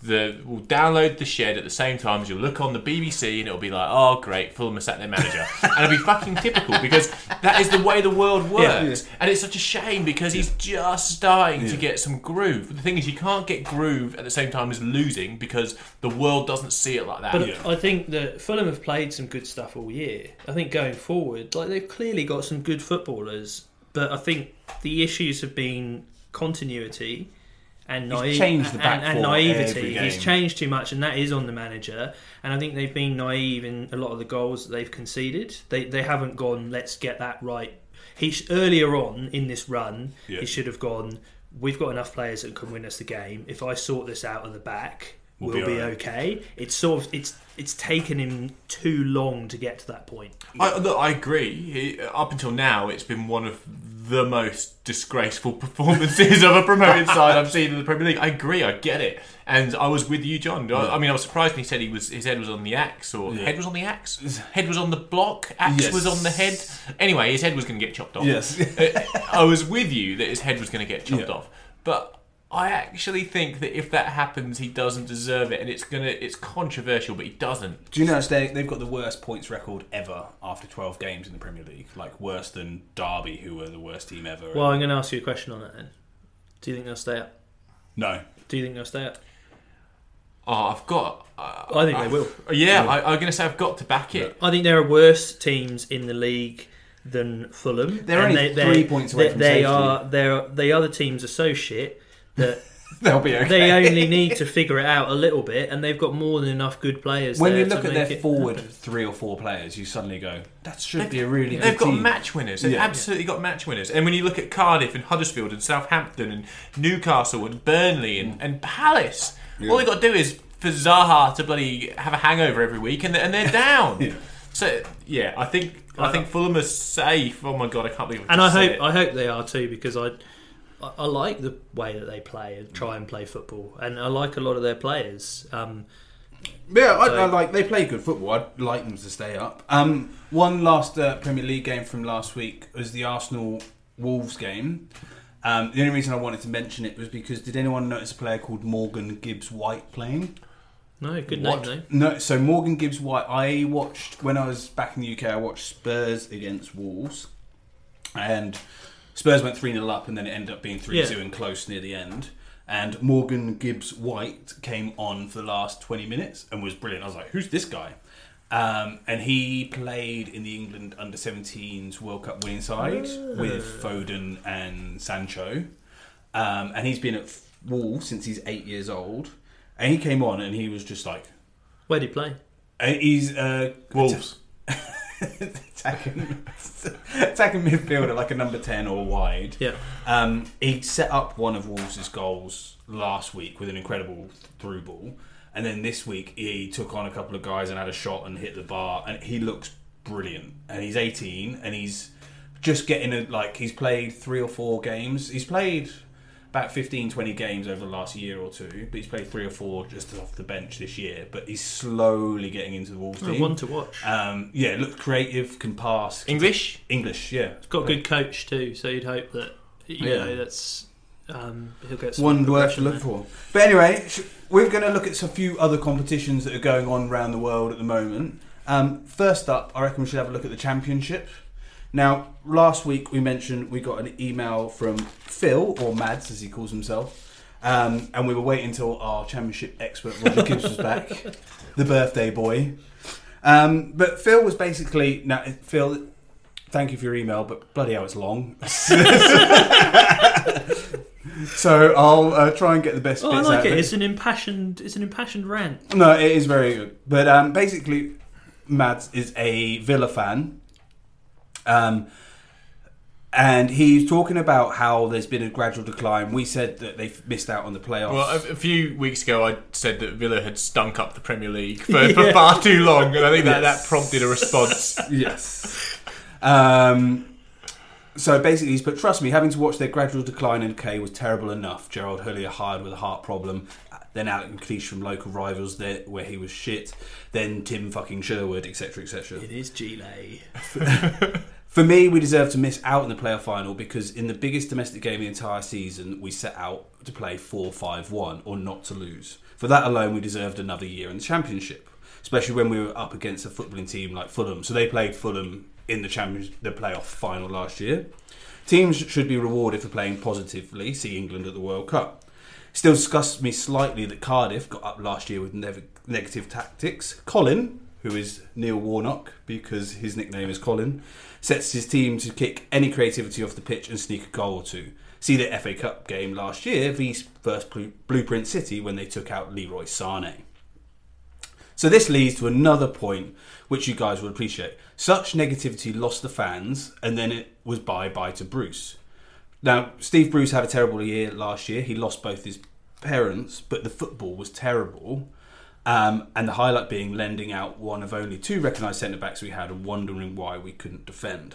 The, we'll download The Shed at the same time as you'll look on the B B C and it'll be like, oh great, Fulham has sacked their manager, and it'll be fucking typical because that is the way the world works. yeah, yeah. And it's such a shame because yeah. he's just starting yeah. to get some groove. The thing is, you can't get groove at the same time as losing because the world doesn't see it like that. But yeah. I think that Fulham have played some good stuff all year. I think going forward, like, they've clearly got some good footballers, but I think the issues have been continuity and naive, he's changed the back and, and naivety. He's changed too much, and that is on the manager. And I think they've been naive in a lot of the goals that they've conceded. They they haven't gone, let's get that right. He earlier on in this run, yeah. he should have gone, we've got enough players that can win us the game. If I sort this out at the back, we'll, we'll be, be right. okay. It's sort of it's it's taken him too long to get to that point. I, look, I agree. Up until now, it's been one of the most disgraceful performances of a promoted side I've seen in the Premier League. I agree, I get it, and I was with you, John. I, I mean, I was surprised when he said he was his head was on the axe, or yeah. head was on the axe, head was on the block, axe yes. was on the head. Anyway, his head was going to get chopped off. Yes, I was with you that his head was going to get chopped yeah. off, but I actually think that if that happens, he doesn't deserve it, and it's gonna it's controversial, but he doesn't. Do you notice they they've got the worst points record ever after twelve games in the Premier League? Like, worse than Derby, who were the worst team ever. Well, I'm going to ask you a question on that then. Do you think they'll stay up? No. Do you think they'll stay up? Oh, I've got. Uh, I think I've, they will. Yeah, yeah. I, I'm going to say I've got to back it. I think there are worse teams in the league than Fulham. They're and only they, three they're, points away they, from they safety. Are, they are. The other teams are so shit that they'll be okay. They only need to figure it out a little bit, and they've got more than enough good players. When there you look at their forward happen. three or four players, you suddenly go, that should they've, be a really good team. They've got match winners. They've yeah. absolutely got match winners. And when you look at Cardiff and Huddersfield and Southampton and Newcastle and Burnley and, and Palace, yeah. all they've got to do is for Zaha to bloody have a hangover every week, and, and they're down. yeah. So, yeah, I think I, I think Fulham are safe. Oh, my God, I can't believe I and I hope it. I hope they are too, because I... I like the way that they play and try and play football, and I like a lot of their players. Um, yeah, I, so. I like they play good football. I'd like them to stay up. Um, one last uh, Premier League game from last week was the Arsenal Wolves game. Um, the only reason I wanted to mention it was because did anyone notice a player called Morgan Gibbs White playing? No, good what? name though. No, so Morgan Gibbs White. I watched when I was back in the U K. I watched Spurs against Wolves, and Spurs went three nil up, and then it ended up being three two yeah. and close near the end. And Morgan Gibbs White came on for the last twenty minutes and was brilliant. I was like, who's this guy? Um, and he played in the England under seventeens World Cup winning side oh. with Foden and Sancho. Um, and he's been at Wolves since he's eight years old. And he came on and he was just like... Where did he play? He's... Uh, Wolves. attacking, attacking midfielder, like a number ten or wide. Yeah. Um, he set up one of Wolves' goals last week with an incredible through ball, and then this week he took on a couple of guys and had a shot and hit the bar, and he looks brilliant. And he's eighteen, and he's just getting a, like he's played three or four games. He's played about fifteen, twenty games over the last year or two, but he's played three or four just off the bench this year, but he's slowly getting into the Wolves team. I want to watch. Um, yeah, look creative, can pass. English? English, yeah. He's got a good coach too, so you'd hope that, you yeah. know, that's... Um, he'll get some one worth to look there. For. But anyway, we're going to look at a few other competitions that are going on around the world at the moment. Um, first up, I reckon we should have a look at the Championship. Now, last week we mentioned we got an email from Phil, or Mads as he calls himself, um, and we were waiting until our Championship expert Roger Gibbs was back, the birthday boy. Um, but Phil was basically... Now, Phil, thank you for your email, but bloody hell, it's long. So I'll uh, try and get the best. Oh, bits I like out it. Of it. It's an impassioned. It's an impassioned rant. No, it is very good. But um, basically, Mads is a Villa fan. Um. And he's talking about how there's been a gradual decline. We said that they've missed out on the playoffs. Well, a, a few weeks ago, I said that Villa had stunk up the Premier League for, yeah. for far too long, and I think yes. that, that prompted a response. Yes. Um, so basically, he's put, trust me, having to watch their gradual decline in K was terrible enough. Gerald Houllier hired with a heart problem. Then Alec McLeish from local rivals there, where he was shit. Then Tim fucking Sherwood, et cetera, et cetera. It is Gile. For me, we deserve to miss out in the playoff final because in the biggest domestic game of the entire season, we set out to play four five one or not to lose. For that alone, we deserved another year in the Championship, especially when we were up against a footballing team like Fulham. So they played Fulham in the champions, the playoff final last year. Teams should be rewarded for playing positively, see England at the World Cup. Still disgusts me slightly that Cardiff got up last year with ne- negative tactics. Colin, who is Neil Warnock because his nickname is Colin, sets his team to kick any creativity off the pitch and sneak a goal or two. See the F A Cup game last year versus first Blueprint City when they took out Leroy Sané. So this leads to another point which you guys will appreciate. Such negativity lost the fans and then it was bye-bye to Bruce. Now, Steve Bruce had a terrible year last year. He lost both his parents, but the football was terrible. Um, and the highlight being lending out one of only two recognised centre-backs we had and wondering why we couldn't defend.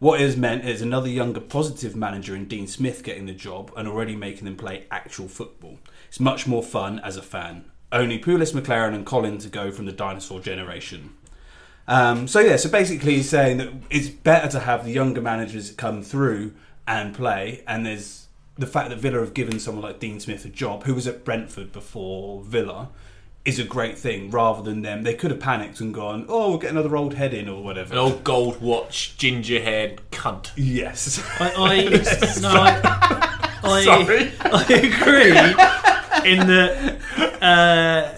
What it has meant is another younger positive manager in Dean Smith getting the job and already making them play actual football. It's much more fun as a fan. Only Pulis, McLaren and Colin to go from the dinosaur generation. Um, so yeah, so basically he's saying that it's better to have the younger managers come through and play, and there's the fact that Villa have given someone like Dean Smith a job, who was at Brentford before Villa, is a great thing, rather than them. They could have panicked and gone, oh, we'll get another old head in or whatever. An old gold watch, ginger-haired cunt. Yes. I, I, no, I, I, Sorry. I agree in that uh,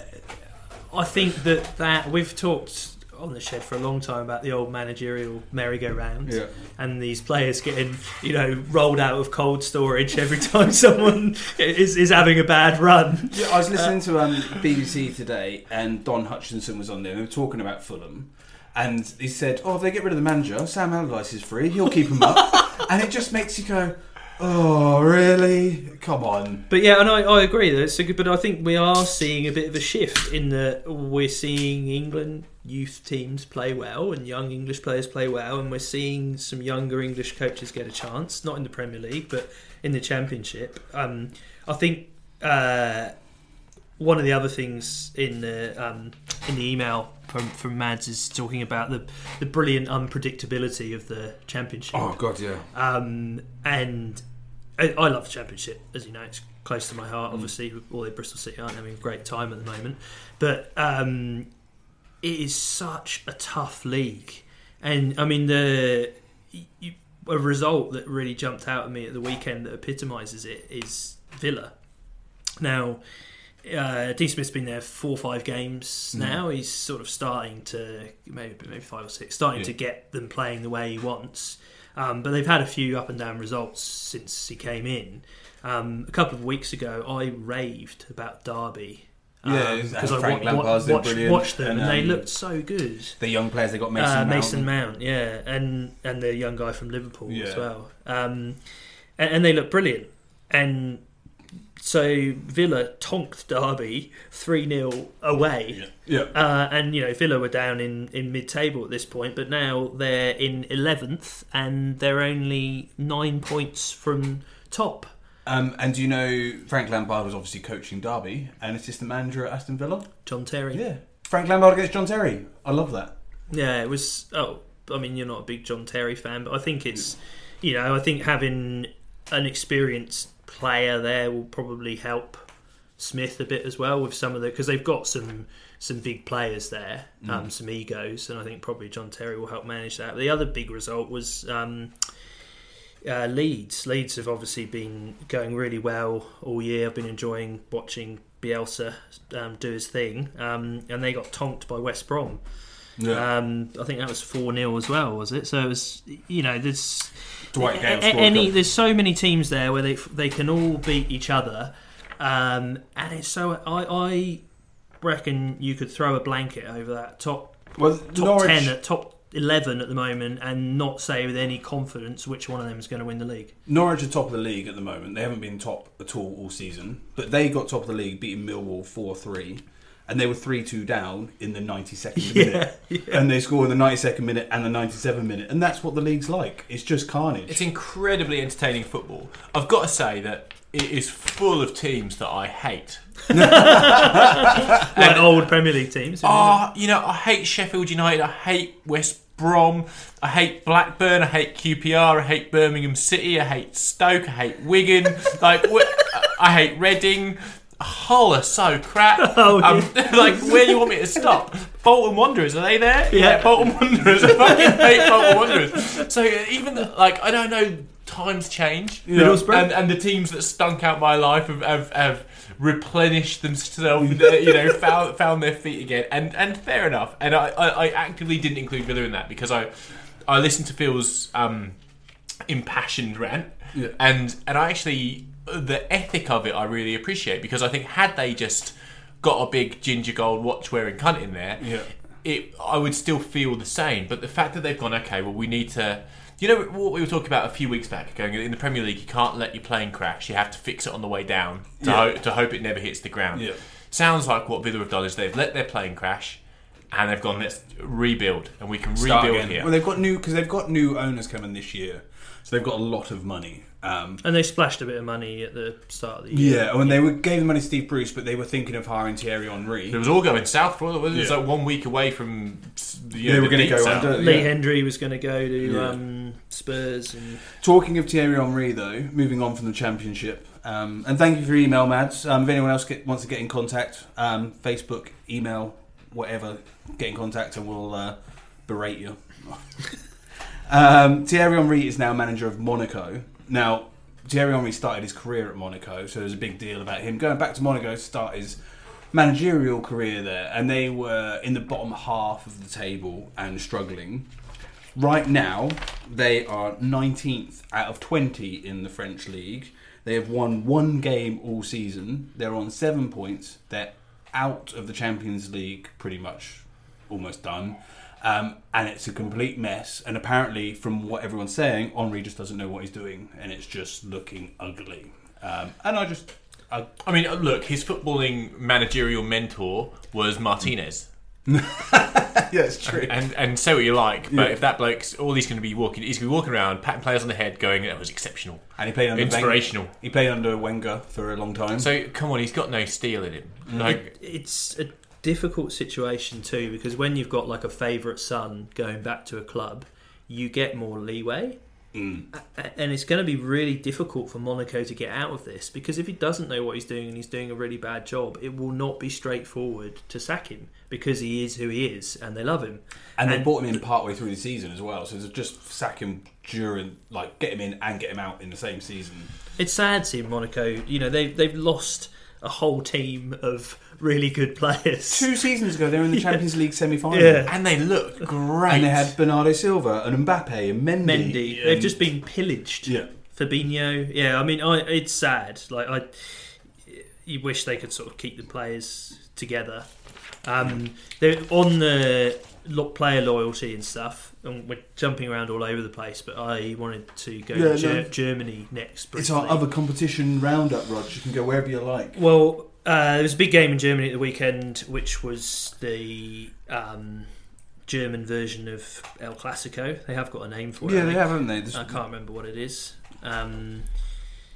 I think that, that we've talked on the shed for a long time about the old managerial merry-go-round yeah. and these players getting, you know, rolled out of cold storage every time someone is, is having a bad run. Yeah, I was listening uh, to um, B B C today and Don Hutchinson was on there and they were talking about Fulham and he said, oh, if they get rid of the manager, Sam Allardyce is free, he'll keep him up. And it just makes you go, oh, really? Come on. But yeah, and I, I agree that it's a good, but I think we are seeing a bit of a shift in that we're seeing England youth teams play well and young English players play well, and we're seeing some younger English coaches get a chance, not in the Premier League but in the Championship. um, I think uh, one of the other things in the um, in the email from, from Mads is talking about the, the brilliant unpredictability of the Championship. Oh god yeah um, and I, I love the Championship, as you know. It's close to my heart, obviously, with all the Bristol City aren't having a great time at the moment, but um it is such a tough league. And I mean, the you, a result that really jumped out at me at the weekend that epitomises it is Villa. Now, uh, Dean Smith's been there four or five games now. Mm. He's sort of starting to, maybe maybe five or six, starting yeah. to get them playing the way he wants. Um, but they've had a few up and down results since he came in. Um, a couple of weeks ago, I raved about Derby. Yeah, because um, Frank I wa- Lampard's wa- watched, brilliant. watched them and, and they um, looked so good. The young players, they got Mason uh, Mount. Mason Mount, yeah, and and the young guy from Liverpool yeah. as well. Um, and, and they looked brilliant. And so Villa tonked Derby three nil away. Yeah, yeah. Uh, and you know Villa were down in, in mid-table at this point, but now they're in eleventh and they're only nine points from top. Um, and do you know Frank Lampard was obviously coaching Derby and assistant manager at Aston Villa? John Terry. Yeah. Frank Lampard against John Terry. I love that. Yeah, it was... Oh, I mean, you're not a big John Terry fan, but I think it's... You know, I think having an experienced player there will probably help Smith a bit as well with some of the... Because they've got some some big players there, um, mm. some egos, and I think probably John Terry will help manage that. But the other big result was... Um, Uh, Leeds. Leeds have obviously been going really well all year. I've been enjoying watching Bielsa um, do his thing, um, and they got tonked by West Brom. Yeah. Um, I think that was four nil as well, was it? So it was, you know, there's Dwight Gale scored any, there's so many teams there where they they can all beat each other, um, and it's so I, I reckon you could throw a blanket over that top well, top Norwich, ten at top eleven at the moment and not say with any confidence which one of them is going to win the league. Norwich are top of the league at the moment. They haven't been top at all all season, but they got top of the league, beating Millwall four three. And they were three two down in the ninety-second yeah, minute. Yeah. And they score in the ninety-second minute and the ninety-seventh minute. And that's what the league's like. It's just carnage. It's incredibly entertaining football. I've got to say that it is full of teams that I hate. Like old Premier League teams. Ah, oh, you know, I hate Sheffield United. I hate West Brom. I hate Blackburn. I hate Q P R. I hate Birmingham City. I hate Stoke. I hate Wigan. Like, I hate Reading. Hull are so crap. Oh, yeah. um, like, where do you want me to stop? Bolton Wanderers, are they there? Yeah, yeah Bolton Wanderers. I fucking hate Bolton Wanderers. So even the, like, I don't know, times change, yeah. and, and the teams that stunk out my life have have, have replenished themselves. You know, found found their feet again, and and fair enough. And I, I, I actively didn't include Villa in that because I I listened to Phil's um, impassioned rant, yeah. and and I actually. The ethic of it I really appreciate, because I think had they just got a big ginger gold watch wearing cunt in there, yeah. it I would still feel the same. But the fact that they've gone, okay, well, we need to, you know what we were talking about a few weeks back, going in the Premier League, you can't let your plane crash, you have to fix it on the way down to, yeah. ho- to hope it never hits the ground. Yeah. Sounds like what Villa have done is they've let their plane crash and they've gone, let's rebuild, and we can Start rebuild again. Here. Well, they've got new because they've got new owners coming this year, so they've got a lot of money. Um, and they splashed a bit of money at the start of the year. Yeah, and yeah. they were, gave the money to Steve Bruce, but they were thinking of hiring Thierry Henry. It was all going south for them. It was yeah. like one week away from the end. They were going to go under. Lee yeah. Hendry was going to go to yeah. um, Spurs. And... Talking of Thierry Henry, though, moving on from the Championship, um, and thank you for your email, Mads. Um, if anyone else get, wants to get in contact, um, Facebook, email, whatever, get in contact and we'll uh, berate you. um, Thierry Henry is now manager of Monaco. Now, Thierry Henry started his career at Monaco, so there's a big deal about him going back to Monaco to start his managerial career there. And they were in the bottom half of the table and struggling. Right now, they are nineteenth out of twenty in the French league. They have won one game all season. They're on seven points. They're out of the Champions League, pretty much almost done. Um, and it's a complete mess. And apparently, from what everyone's saying, Henry just doesn't know what he's doing, and it's just looking ugly. Um, and I just, I, I mean, look, his footballing managerial mentor was Martinez. Yeah, it's true. And and say what you like, but yeah. if that bloke's all he's going to be walking, he's going to be walking around patting players on the head, going, "That was exceptional." And he played under inspirational. Wenger. He played under Wenger for a long time. So come on, he's got no steel in him. Mm. Like, it's. A- difficult situation too, because when you've got like a favourite son going back to a club, you get more leeway, mm. and it's going to be really difficult for Monaco to get out of this, because if he doesn't know what he's doing and he's doing a really bad job, it will not be straightforward to sack him, because he is who he is and they love him. And, and they brought him in partway through the season as well, so just sack him during, like, get him in and get him out in the same season. It's sad seeing Monaco, you know, they they've lost a whole team of really good players. Two seasons ago, they were in the yeah. Champions League semi-final, yeah. and they looked great. And they had Bernardo Silva and Mbappe and Mendy. Mendy, and... they've just been pillaged. Yeah, Fabinho. Yeah, I mean, I, it's sad. Like, I, you wish they could sort of keep the players together. Um, they're on the player loyalty and stuff, and we're jumping around all over the place. But I wanted to go yeah, to Ger- no. Germany next. Briefly. It's our other competition roundup, Rog. You can go wherever you like. Well. Uh, there was a big game in Germany at the weekend, which was the um, German version of El Clasico. They have got a name for it. Yeah, they have, haven't they? This I can't remember what it is. Um,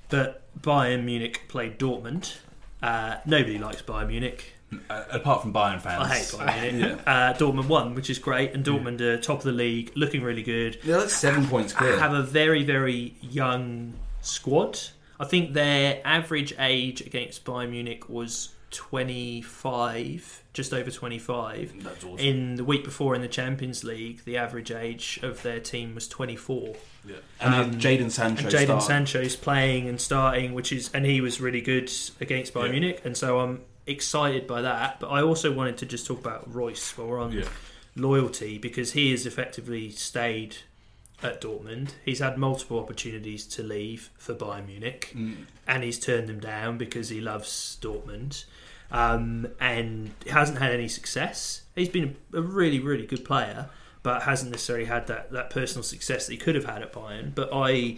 but Bayern Munich played Dortmund. Uh, nobody likes Bayern Munich. Uh, apart from Bayern fans. I hate Bayern Munich. yeah. uh, Dortmund won, which is great. And Dortmund are top of the league, looking really good. Yeah, that's seven have, points clear. Have a very, very young squad. I think their average age against Bayern Munich was twenty-five, just over twenty-five. That's awesome. In the week before in the Champions League, the average age of their team was twenty-four. Yeah, and um, Jadon Sancho. And Jadon Sancho's playing and starting, which is, and he was really good against Bayern yeah. Munich, and so I'm excited by that. But I also wanted to just talk about Royce while we're on yeah. loyalty, because he has effectively stayed at Dortmund. He's had multiple opportunities to leave for Bayern Munich, mm. and he's turned them down because he loves Dortmund, um, and hasn't had any success. He's been a really, really good player, but hasn't necessarily had that, that personal success that he could have had at Bayern. But I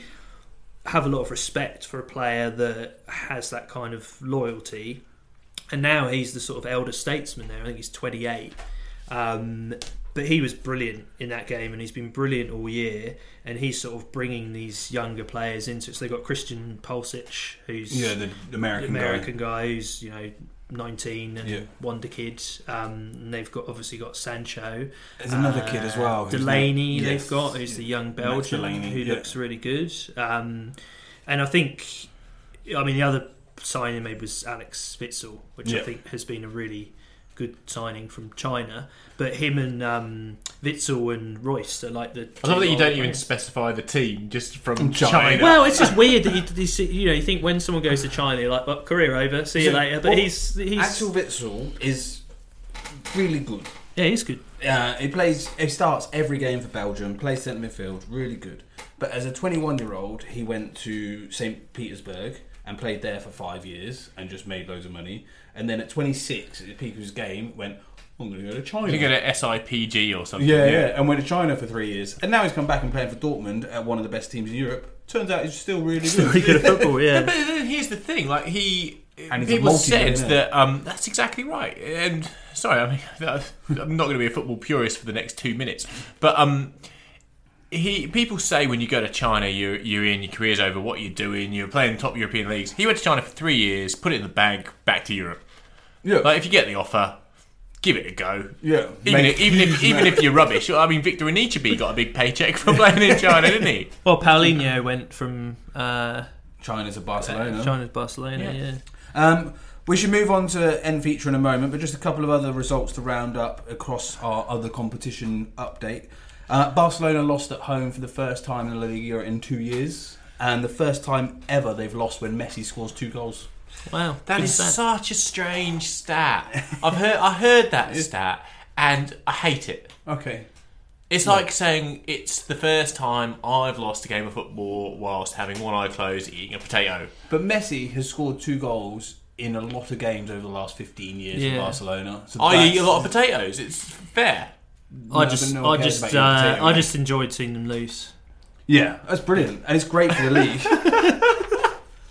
have a lot of respect for a player that has that kind of loyalty, and now he's the sort of elder statesman there. I think he's twenty-eight. Um, but he was brilliant in that game, and he's been brilliant all year, and he's sort of bringing these younger players into it. So they've got Christian Pulisic, who's yeah, the American, American guy. guy who's, you know, nineteen and yeah. wonder kid. Um, and they've got obviously got Sancho. There's uh, another kid as well. Delaney yes. they've got, who's yeah. the young Belgian Delaney, who yeah. looks really good. Um, and I think, I mean, the other signing they made was Alex Witsel, which yeah. I think has been a really good signing from China, but him and um, Witsel and Royce are like the. I love that you don't players. even specify the team, just from China. China. Well, it's just weird that you, you know, you think when someone goes to China, you're like, well, career over, see you so, later. But well, he's he's actual Witsel is really good. Yeah, he's good. Uh, he plays. He starts every game for Belgium. Plays centre midfield. Really good. But as a twenty-one-year-old, he went to Saint Petersburg and played there for five years and just made loads of money. And then at twenty-six, at the peak of his game, went, I'm going to go to China. He's going to S I P G or something. Yeah, yeah, yeah, and went to China for three years. And now he's come back and playing for Dortmund at one of the best teams in Europe. Turns out he's still really good. Still really good at football, yeah. But here's the thing, like, he... And people said that um, that's exactly right. And, sorry, I mean, I'm not going to be a football purist for the next two minutes. But, um... He people say when you go to China, you you're in, your career's over, what you're doing, you're playing top European leagues. He went to China for three years, put it in the bank, back to Europe. Yeah. Like if you get the offer, give it a go. Yeah. Even if, even if even if you're rubbish. I mean, Victor Onichebe got a big paycheck from playing in China, didn't he? Well, Paulinho went from uh, China to Barcelona. Uh, China to Barcelona, yeah. yeah. Um, we should move on to end feature in a moment, but just a couple of other results to round up across our other competition update. Uh, Barcelona lost at home for the first time in La Liga in two years, and the first time ever they've lost when Messi scores two goals. Wow, that is that? such a strange stat. I've heard, I heard that stat, and I hate it. Okay, it's yeah. like saying it's the first time I've lost a game of football whilst having one eye closed, eating a potato. But Messi has scored two goals in a lot of games over the last fifteen years yeah. for Barcelona. So I eat a lot of potatoes. It's fair. No, I just, no I just, uh, potato, I just enjoyed seeing them lose. Yeah, that's brilliant, and it's great for the league.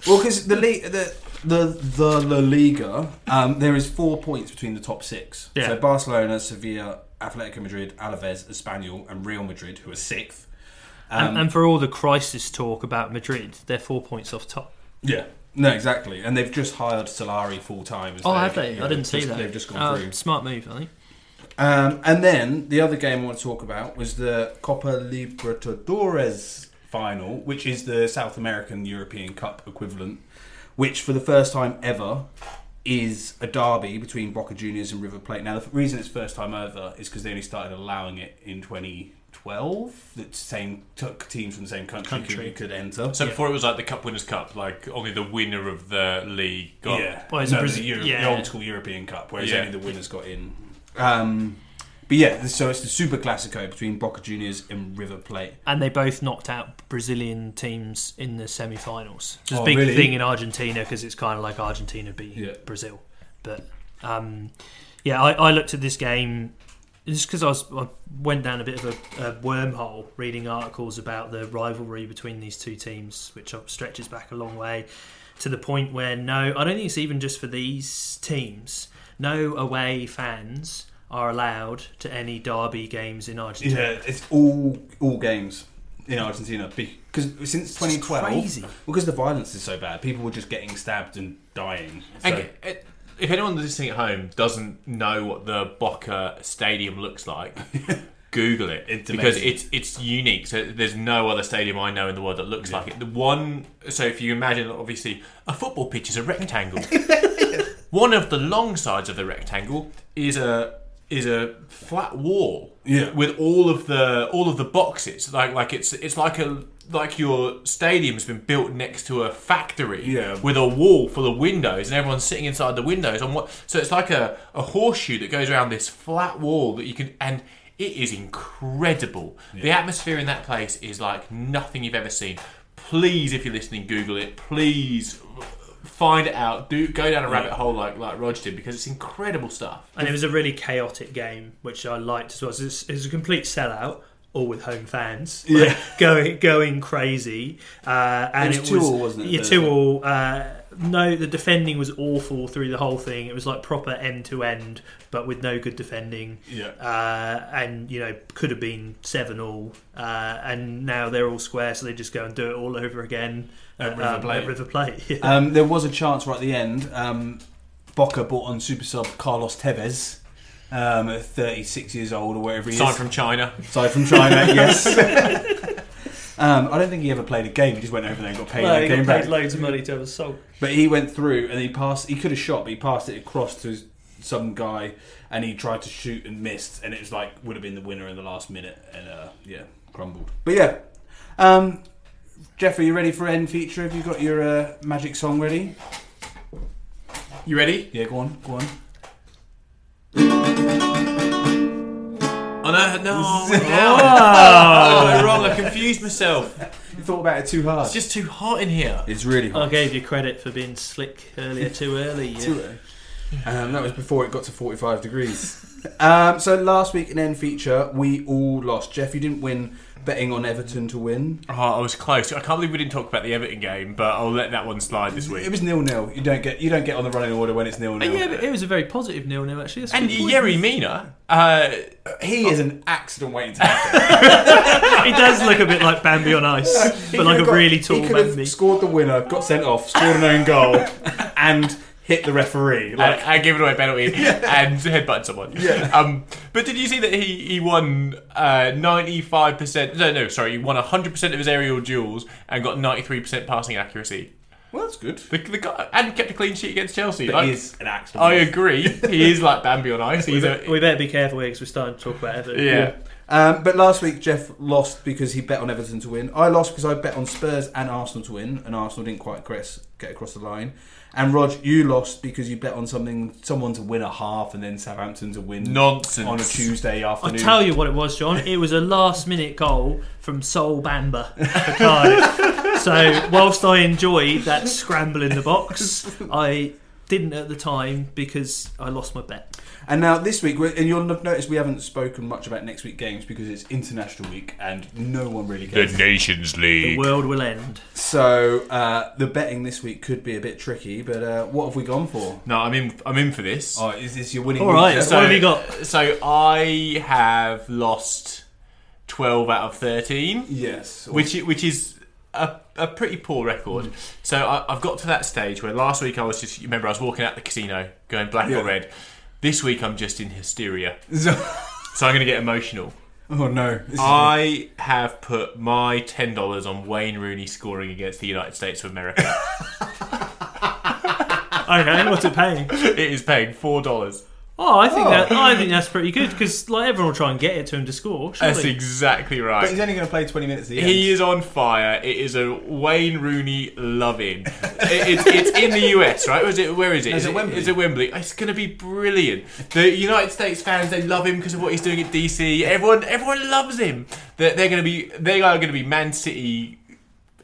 Well, because the league, the the the La Liga, um, there is four points between the top six. Yeah. So Barcelona, Sevilla, Atletico Madrid, Alaves, Espanyol, and Real Madrid, who are sixth. Um, and, and for all the crisis talk about Madrid, they're four points off top. Yeah. No, exactly, and they've just hired Solari full time. Oh, have they? You know, I didn't see just, that. They've just gone uh, through. Smart move, I think. Um, and then the other game I want to talk about was the Copa Libertadores final, which is the South American European Cup equivalent, which for the first time ever is a derby between Boca Juniors and River Plate. Now, the reason it's first time ever is because they only started allowing it in twenty twelve. The same took teams from the same country, country. Could, could enter. So yeah. before it was like the Cup Winners' Cup, like only the winner of the league got yeah. well, no, Brazil- the, Euro- yeah. the old school European Cup, whereas yeah. only the winners got in. Um, but yeah, so it's the Super Classico between Boca Juniors and River Plate, and they both knocked out Brazilian teams in the semi-finals. It's oh, a big really? thing in Argentina because it's kind of like Argentina beating yeah. Brazil. But um, yeah, I, I looked at this game just because I, was, I went down a bit of a, a wormhole reading articles about the rivalry between these two teams, which stretches back a long way to the point where no, I don't think it's even just for these teams. No away fans are allowed to any derby games in Argentina. Yeah, it's all all games in Argentina because since twenty twelve, crazy. because the violence is so bad, people were just getting stabbed and dying. So. And if anyone listening at home doesn't know what the Boca Stadium looks like, Google it it's because it's it's unique. So there's no other stadium I know in the world that looks yeah. like it. The one, so if you imagine, obviously, a football pitch is a rectangle. One of the long sides of the rectangle is a is a flat wall yeah. with all of the all of the boxes. Like like it's it's like a like your stadium's been built next to a factory yeah. with a wall full of windows and everyone's sitting inside the windows on what so it's like a, a horseshoe that goes around this flat wall that you can and It is incredible. Yeah. The atmosphere in that place is like nothing you've ever seen. Please, if you're listening, Google it. Please find it out. Do go down a rabbit hole like like Roger did, because it's incredible stuff. And it was a really chaotic game, which I liked as well. So it was a complete sellout, all with home fans, like, yeah, going going crazy. Uh, and it was, it was two all, wasn't it? Yeah, two all. Uh, no, the defending was awful through the whole thing. It was like proper end to end, but with no good defending. Yeah, uh, and you know, could have been seven all, uh, and now they're all square, so they just go and do it all over again at uh, River um, Plate. At River Plate. Yeah. Um, there was a chance right at the end. Um, Boca bought on super sub Carlos Tevez. Um, at thirty-six years old or whatever he Side is. Aside from China. Aside from China, yes. um, I don't think he ever played a game. He just went over there and got paid. No, he got paid back. Loads of money to have a soul. But he went through and he passed. He could have shot, but he passed it across to some guy and he tried to shoot and missed. And it was like, would have been the winner in the last minute. And uh, yeah, crumbled. But yeah. Um, Jeff, are you ready for end feature? Have you got your uh, magic song ready? You ready? Yeah, go on, go on. Oh no, no, oh, wrong, I confused myself. You thought about it too hard. It's just too hot in here. It's really hot. I gave you credit for being slick earlier, too early. Yeah. Too early. Um, that was before it got to forty-five degrees. um, so last week in end feature, we all lost. Jeff, you didn't win betting on Everton to win. Oh, I was close. I can't believe we didn't talk about the Everton game, but I'll let that one slide this week. It was nil-nil. You don't get you don't get on the running order when it's nil-nil. Yeah, but it was a very positive nil-nil actually. That's and Yerry Mina, uh, he oh. is an accident waiting to happen. He does look a bit like Bambi on ice, but like a got, really tall Bambi. He could Bambi. have scored the winner, got sent off, scored an own goal, and hit the referee. Like, I, I gave it away a penalty yeah. and headbutted someone. Yeah. Um, but did you see that he, he won uh, ninety-five percent... No, no, sorry. He won one hundred percent of his aerial duels and got ninety-three percent passing accuracy. Well, that's good. The, the guy, and kept a clean sheet against Chelsea. But like, he is an accident. I agree. He is like Bambi on ice. We, a, we better be careful here because we're starting to talk about Everton. Yeah. Um, but last week, Jeff lost because he bet on Everton to win. I lost because I bet on Spurs and Arsenal to win, and Arsenal didn't quite get across the line. And Rog, you lost because you bet on something, someone to win a half and then Southampton to win Nonsense. on a Tuesday afternoon. I'll tell you what it was, John. It was a last-minute goal from Sol Bamba for Cardiff. So whilst I enjoyed that scramble in the box, I didn't at the time because I lost my bet. And now this week, and you'll have noticed we haven't spoken much about next week's games because it's International Week and no one really cares. The Nations League. The world will end. So uh, the betting this week could be a bit tricky, but uh, what have we gone for? No, I'm in I'm in for this. Oh, is this your winning All right, so, what have you got? So I have lost twelve out of thirteen. Yes. Which Which is... A, a pretty poor record. Mm. So I, I've got to that stage where last week I was just, remember I was walking out the casino going black yeah. or red. This week I'm just in hysteria. So, so I'm going to get emotional. Oh no. I have put my ten dollars on Wayne Rooney scoring against the United States of America. Okay, what's it paying? It is paying four dollars. Oh, I think oh. that I think that's pretty good because like everyone will try and get it to him to score. Surely. That's exactly right. But he's only going to play twenty minutes. At the end. He is on fire. It is a Wayne Rooney love-in. it, it's, it's in the U S, right? Or is it? Where is it? No, is, is it Wembley? Is it Wembley? It's going to be brilliant. The United States fans, they love him because of what he's doing at D C. Everyone, everyone loves him. They're, they're going to be. They are going to be Man City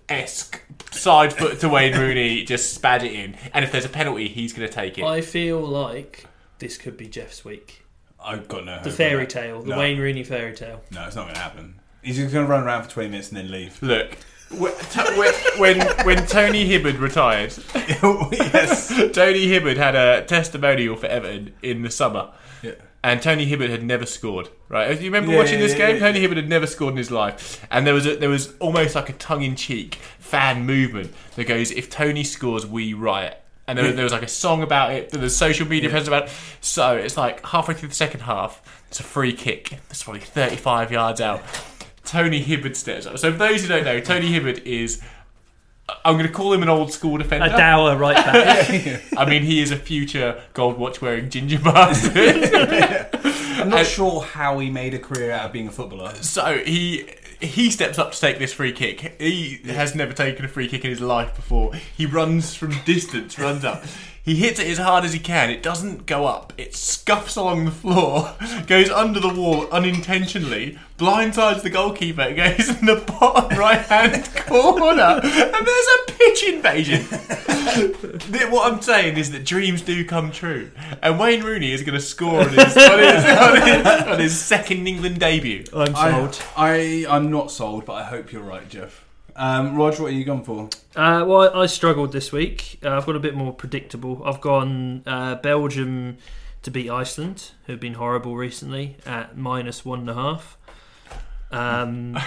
esque. Side foot to Wayne Rooney, just spad it in. And if there's a penalty, he's going to take it. I feel like. This could be Jeff's week. I've got no hope. The fairy tale, the no. Wayne Rooney fairy tale. No, it's not going to happen. He's just going to run around for twenty minutes and then leave. Look, when when, when Tony Hibbard retired, yes, Tony Hibbard had a testimonial for Everton in the summer. Yeah. And Tony Hibbard had never scored, right? You remember yeah, watching this yeah, game? Yeah, yeah. Tony Hibbard had never scored in his life. And there was a, there was almost like a tongue-in-cheek fan movement that goes, if Tony scores, we riot. And there was, there was like a song about it, the social media yeah. presence about it. So it's like halfway through the second half, it's a free kick. It's probably thirty-five yards out. Tony Hibbard steps up. So for those who don't know, Tony Hibbard is, I'm going to call him an old school defender. A dour right back. yeah. I mean, he is a future gold watch wearing ginger bastard. yeah. I'm not and, sure how he made a career out of being a footballer. So he... he steps up to take this free kick. He has never taken a free kick in his life before. He runs from distance, runs up. He hits it as hard as he can. It doesn't go up. It scuffs along the floor, goes under the wall unintentionally, blindsides the goalkeeper, it goes in the bottom right-hand corner, and there's a pitch invasion. What I'm saying is that dreams do come true, and Wayne Rooney is going to score on his, on, his, on, his, on his second England debut. I'm sold. I, I, I'm not sold, but I hope you're right, Jeff. Um, Roger, what are you going for? Uh, well, I, I struggled this week. Uh, I've got a bit more predictable. I've gone uh, Belgium to beat Iceland, who've been horrible recently, at minus one and a half. Um,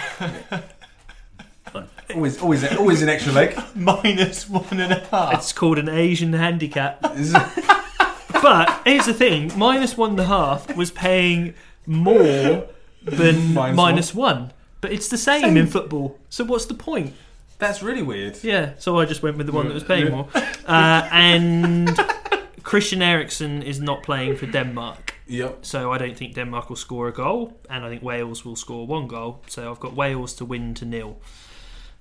always, always, always an extra leg. Minus one and a half. It's called an Asian handicap. But here's the thing: minus one and a half was paying more than minus, minus one. one. But it's the same, same in football. So what's the point? That's really weird. Yeah, so I just went with the one that was paying more. Uh, and Christian Eriksen is not playing for Denmark. Yep. So I don't think Denmark will score a goal, and I think Wales will score one goal. So I've got Wales to win to nil.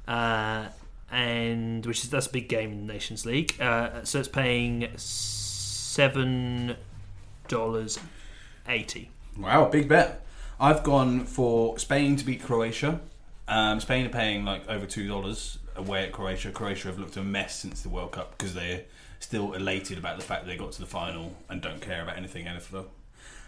Uh, and which is that's a big game in the Nations League. Uh, so it's paying seven dollars eighty. Wow, big bet. I've gone for Spain to beat Croatia. Um, Spain are paying like over two dollars away at Croatia. Croatia have looked a mess since the World Cup because they're still elated about the fact that they got to the final and don't care about anything N F L.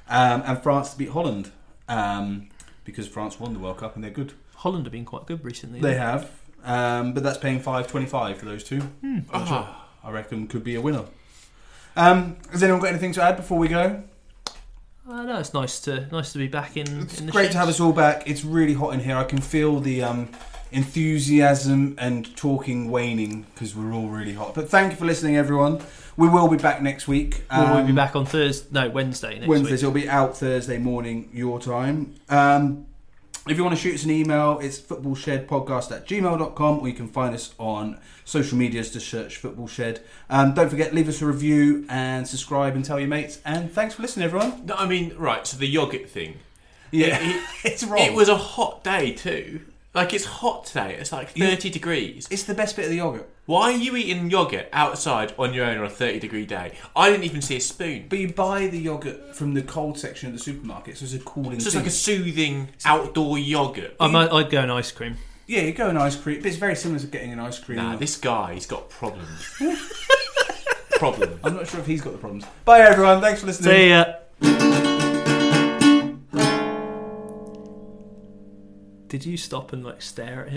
Um, and France to beat Holland um, because France won the World Cup and they're good. Holland have been quite good recently. They have, um, but that's paying five twenty-five for those two. Hmm. Oh. I reckon could be a winner. Um, has anyone got anything to add before we go? Uh, no, it's nice to nice to be back in. It's in the great sheds. To have us all back. It's really hot in here. I can feel the um, enthusiasm and talking waning because we're all really hot. But thank you for listening, everyone. We will be back next week. Um, we'll be back on Thursday. No, Wednesday next Wednesdays, week. Wednesdays. It'll be out Thursday morning your time. Um, if you want to shoot us an email, it's footballshedpodcast at gmail dot com, or you can find us on social medias to search Football Shed. Um, don't forget, leave us a review and subscribe and tell your mates. And thanks for listening, everyone. No, I mean, right, so the yogurt thing. Yeah, it, it, it's wrong. It was a hot day too. Like, it's hot today. It's like thirty you, degrees. It's the best bit of the yogurt. Why are you eating yogurt outside on your own on a thirty-degree day? I didn't even see a spoon. But you buy the yogurt from the cold section of the supermarket, so it's a cooling So it's thing. Like a soothing outdoor yogurt. I might, I'd go an ice cream. Yeah, you go an ice cream. But it's very similar to getting an ice cream. Nah, this guy's got problems. Problems. I'm not sure if he's got the problems. Bye, everyone. Thanks for listening. See ya. Did you stop and like stare at him?